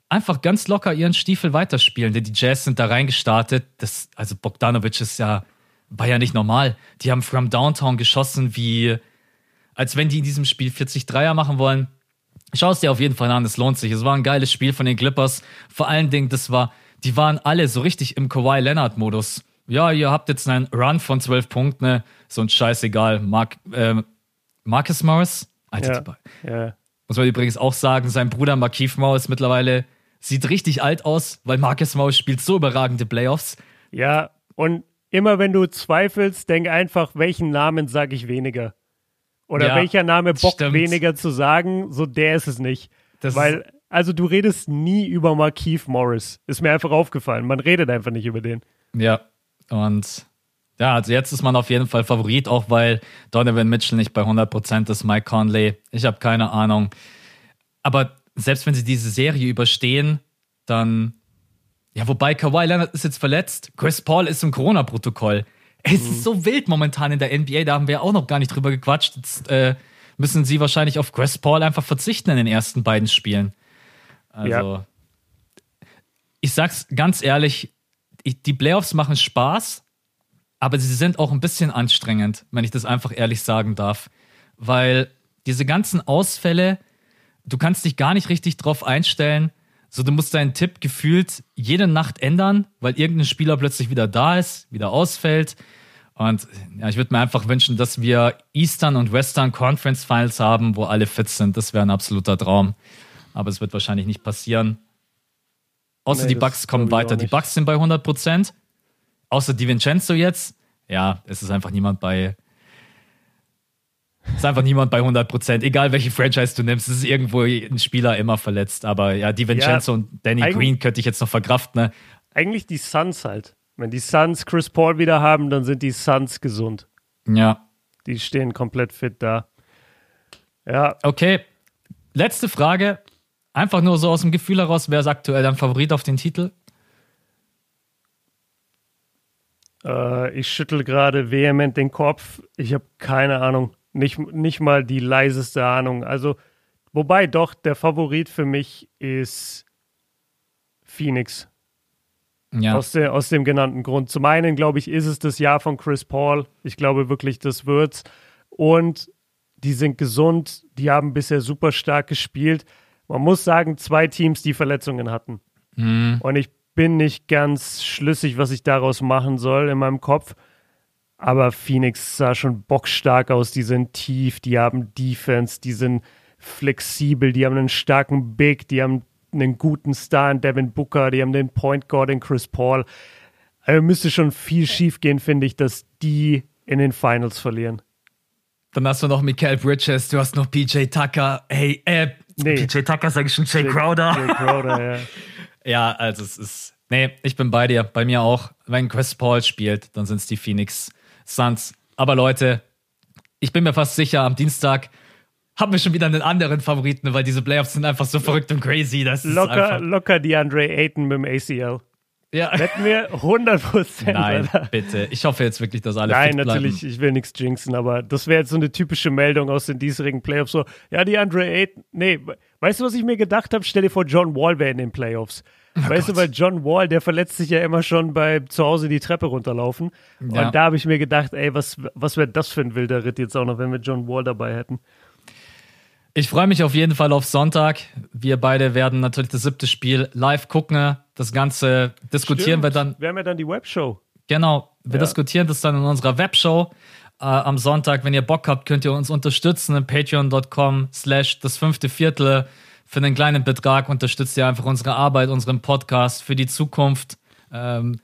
einfach ganz locker ihren Stiefel weiterspielen. Denn die Jazz sind da reingestartet. Das, also Bogdanovic ist ja, war ja nicht normal. Die haben from Downtown geschossen, wie als wenn die in diesem Spiel vierzig Dreier machen wollen. Schau es dir auf jeden Fall an, es lohnt sich. Es war ein geiles Spiel von den Clippers. Vor allen Dingen, das war, die waren alle so richtig im Kawhi Leonard-Modus. Ja, ihr habt jetzt einen Run von zwölf Punkten, ne? So ein Scheißegal. Mark, äh, Marcus Morris? Alter, ja, ja. Muss man übrigens auch sagen, sein Bruder Markieff Morris mittlerweile sieht richtig alt aus, weil Marcus Morris spielt so überragende Playoffs. Ja, und immer wenn du zweifelst, denk einfach, welchen Namen sage ich weniger? Oder ja, welcher Name bockt weniger zu sagen, so der ist es nicht. Das Weil, also du redest nie über Markieff Morris. Ist mir einfach aufgefallen. Man redet einfach nicht über den. Ja, und ja, also jetzt ist man auf jeden Fall Favorit, auch weil Donovan Mitchell nicht bei hundert Prozent ist, Mike Conley. Ich habe keine Ahnung. Aber selbst wenn sie diese Serie überstehen, dann, ja, wobei Kawhi Leonard ist jetzt verletzt. Chris Paul ist im Corona-Protokoll. Es ist so wild momentan in der N B A, da haben wir auch noch gar nicht drüber gequatscht. Jetzt äh, müssen sie wahrscheinlich auf Chris Paul einfach verzichten in den ersten beiden Spielen. Also, ja. Ich sag's ganz ehrlich, ich, die Playoffs machen Spaß, aber sie sind auch ein bisschen anstrengend, wenn ich das einfach ehrlich sagen darf. Weil diese ganzen Ausfälle, du kannst dich gar nicht richtig drauf einstellen. So, du musst deinen Tipp gefühlt jede Nacht ändern, weil irgendein Spieler plötzlich wieder da ist, wieder ausfällt. Und ja, ich würde mir einfach wünschen, dass wir Eastern und Western Conference Finals haben, wo alle fit sind. Das wäre ein absoluter Traum. Aber es wird wahrscheinlich nicht passieren. Außer nee, die Bucks kommen weiter. Die Bucks sind bei hundert Prozent. Außer DiVincenzo jetzt. Ja, es ist einfach niemand bei... Ist einfach niemand bei hundert Prozent, egal welche Franchise du nimmst, ist irgendwo ein Spieler immer verletzt. Aber ja, DiVincenzo ja, und Danny Green könnte ich jetzt noch verkraften. Ne? Eigentlich die Suns halt. Wenn die Suns Chris Paul wieder haben, dann sind die Suns gesund. Ja. Die stehen komplett fit da. Ja. Okay, letzte Frage. Einfach nur so aus dem Gefühl heraus, wer ist aktuell dein Favorit auf den Titel? Äh, ich schüttel gerade vehement den Kopf. Ich habe keine Ahnung. Nicht, nicht mal die leiseste Ahnung. Also, wobei doch, der Favorit für mich ist Phoenix. Ja. Aus, de, aus dem genannten Grund. Zum einen, glaube ich, ist es das Jahr von Chris Paul. Ich glaube wirklich, das wird's. Und die sind gesund. Die haben bisher super stark gespielt. Man muss sagen, zwei Teams, die Verletzungen hatten. Mhm. Und ich bin nicht ganz schlüssig, was ich daraus machen soll in meinem Kopf. Aber Phoenix sah schon bockstark aus. Die sind tief, die haben Defense, die sind flexibel, die haben einen starken Big, die haben einen guten Star in Devin Booker, die haben den Point Guard in Chris Paul. Also müsste schon viel schief gehen, finde ich, dass die in den Finals verlieren. Dann hast du noch Mikal Bridges, du hast noch P J Tucker. Hey, äh, nee. P J Tucker sage ich schon, Jay Crowder. Jay Crowder, ja. Ja, also es ist, nee, ich bin bei dir, bei mir auch. Wenn Chris Paul spielt, dann sind es die Phoenix Suns. Aber Leute, ich bin mir fast sicher, am Dienstag haben wir schon wieder einen anderen Favoriten, weil diese Playoffs sind einfach so verrückt und crazy. Das locker, ist locker DeAndre Ayton mit dem A C L. Ja. Wetten wir hundert Prozent. Nein, oder? Bitte. Ich hoffe jetzt wirklich, dass alle Nein, fit bleiben. Nein, natürlich, ich will nichts jinxen, aber das wäre jetzt so eine typische Meldung aus den diesjährigen Playoffs. So, ja, DeAndre Ayton, nee, weißt du, was ich mir gedacht habe? Stell dir vor, John Wall wäre in den Playoffs. Oh weißt Gott. du, weil John Wall, der verletzt sich ja immer schon bei zu Hause die Treppe runterlaufen. Ja. Und da habe ich mir gedacht, ey, was, was wäre das für ein wilder Ritt jetzt auch noch, wenn wir John Wall dabei hätten. Ich freue mich auf jeden Fall auf Sonntag. Wir beide werden natürlich das siebte Spiel live gucken. Das Ganze diskutieren Stimmt. wir dann. Wir haben ja dann die Webshow. Genau, wir ja. diskutieren das dann in unserer Webshow äh, am Sonntag. Wenn ihr Bock habt, könnt ihr uns unterstützen in patreon.com slash das fünfte Viertel. Für einen kleinen Betrag unterstützt ihr einfach unsere Arbeit, unseren Podcast für die Zukunft. Ähm,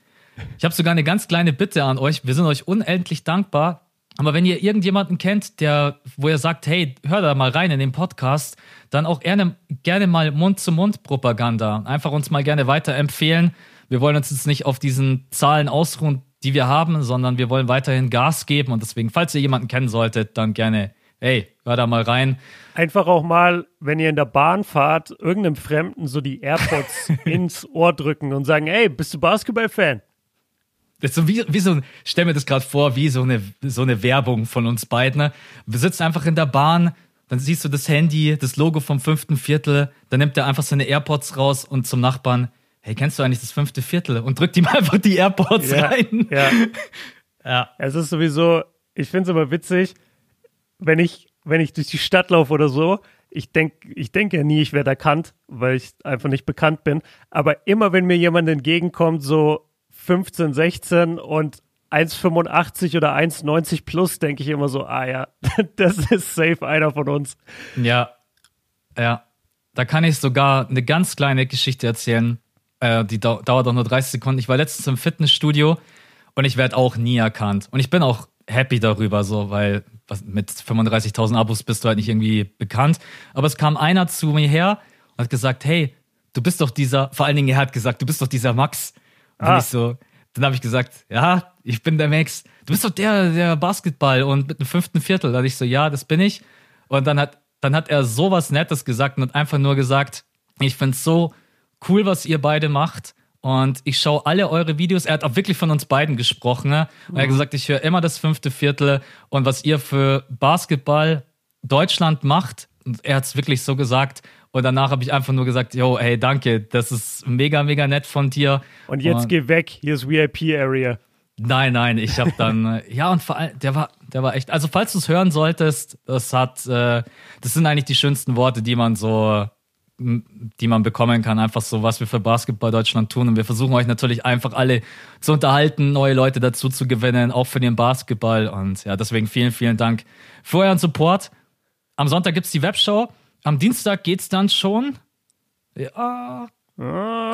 ich habe sogar eine ganz kleine Bitte an euch. Wir sind euch unendlich dankbar. Aber wenn ihr irgendjemanden kennt, der, wo ihr sagt, hey, hör da mal rein in den Podcast, dann auch gerne, gerne mal Mund-zu-Mund-Propaganda. Einfach uns mal gerne weiterempfehlen. Wir wollen uns jetzt nicht auf diesen Zahlen ausruhen, die wir haben, sondern wir wollen weiterhin Gas geben. Und deswegen, falls ihr jemanden kennen solltet, dann gerne, hey, hör da mal rein. Einfach auch mal, wenn ihr in der Bahn fahrt, irgendeinem Fremden so die AirPods ins Ohr drücken und sagen, hey, bist du Basketball-Fan? So wie, wie so, stell mir das gerade vor, wie so eine, so eine Werbung von uns beiden. Ne? Wir sitzen einfach in der Bahn, dann siehst du das Handy, das Logo vom fünften Viertel, dann nimmt er einfach seine AirPods raus und zum Nachbarn, hey, kennst du eigentlich das fünfte Viertel? Und drückt ihm einfach die AirPods ja, rein. Ja. ja. Es ist sowieso, ich finde es immer witzig, wenn ich, wenn ich durch die Stadt laufe oder so, ich denke ich denk ja nie, ich werde erkannt, weil ich einfach nicht bekannt bin. Aber immer, wenn mir jemand entgegenkommt, so fünfzehn, sechzehn und eins Komma fünfundachtzig oder eins Komma neunzig plus, denke ich immer so, ah ja, das ist safe einer von uns. Ja, ja. Da kann ich sogar eine ganz kleine Geschichte erzählen, äh, die dau- dauert auch nur dreißig Sekunden. Ich war letztens im Fitnessstudio und ich werde auch nie erkannt. Und ich bin auch happy darüber, so, weil was, mit fünfunddreißigtausend Abos bist du halt nicht irgendwie bekannt. Aber es kam einer zu mir her und hat gesagt, hey, du bist doch dieser, vor allen Dingen er hat gesagt, du bist doch dieser Max. Ah. Ich so, dann habe ich gesagt, ja, ich bin der Max. Du bist doch der, der Basketball und mit dem fünften Viertel. Da dachte ich so, ja, das bin ich. Und dann hat, dann hat er sowas Nettes gesagt und hat einfach nur gesagt, ich find's so cool, was ihr beide macht. Und ich schaue alle eure Videos. Er hat auch wirklich von uns beiden gesprochen. Ne? Und mhm. er hat gesagt, ich höre immer das fünfte Viertel. Und was ihr für Basketball Deutschland macht, und er hat's wirklich so gesagt. Und danach habe ich einfach nur gesagt, yo, hey, danke, das ist mega, mega nett von dir. Und jetzt und, geh weg, hier ist V I P-Area. Nein, nein, ich habe dann, ja, und vor allem, der war, der war echt, also falls du es hören solltest, das hat, äh, das sind eigentlich die schönsten Worte, die man so, die man bekommen kann, einfach so, was wir für Basketball Deutschland tun. Und wir versuchen euch natürlich einfach alle zu unterhalten, neue Leute dazu zu gewinnen, auch für den Basketball. Und ja, deswegen vielen, vielen Dank für euren Support. Am Sonntag gibt es die Webshow. Am Dienstag geht's dann schon. Ja. ja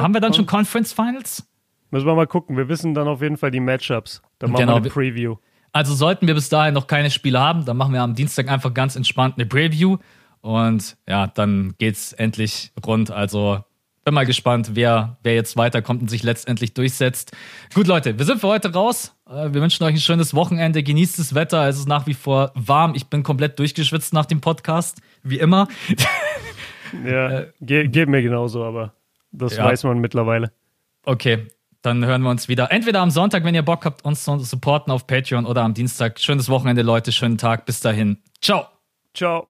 Haben wir dann schon Conference Finals? Müssen wir mal gucken. Wir wissen dann auf jeden Fall die Matchups. Dann machen genau. wir eine Preview. Also sollten wir bis dahin noch keine Spiele haben, dann machen wir am Dienstag einfach ganz entspannt eine Preview. Und ja, dann geht's endlich rund. Also bin mal gespannt, wer, wer jetzt weiterkommt und sich letztendlich durchsetzt. Gut, Leute, wir sind für heute raus. Wir wünschen euch ein schönes Wochenende. Genießt das Wetter. Es ist nach wie vor warm. Ich bin komplett durchgeschwitzt nach dem Podcast, wie immer. Ja, geht ge- mir genauso, aber das ja. weiß man mittlerweile. Okay, dann hören wir uns wieder. Entweder am Sonntag, wenn ihr Bock habt, uns zu supporten auf Patreon oder am Dienstag. Schönes Wochenende, Leute. Schönen Tag. Bis dahin. Ciao. Ciao.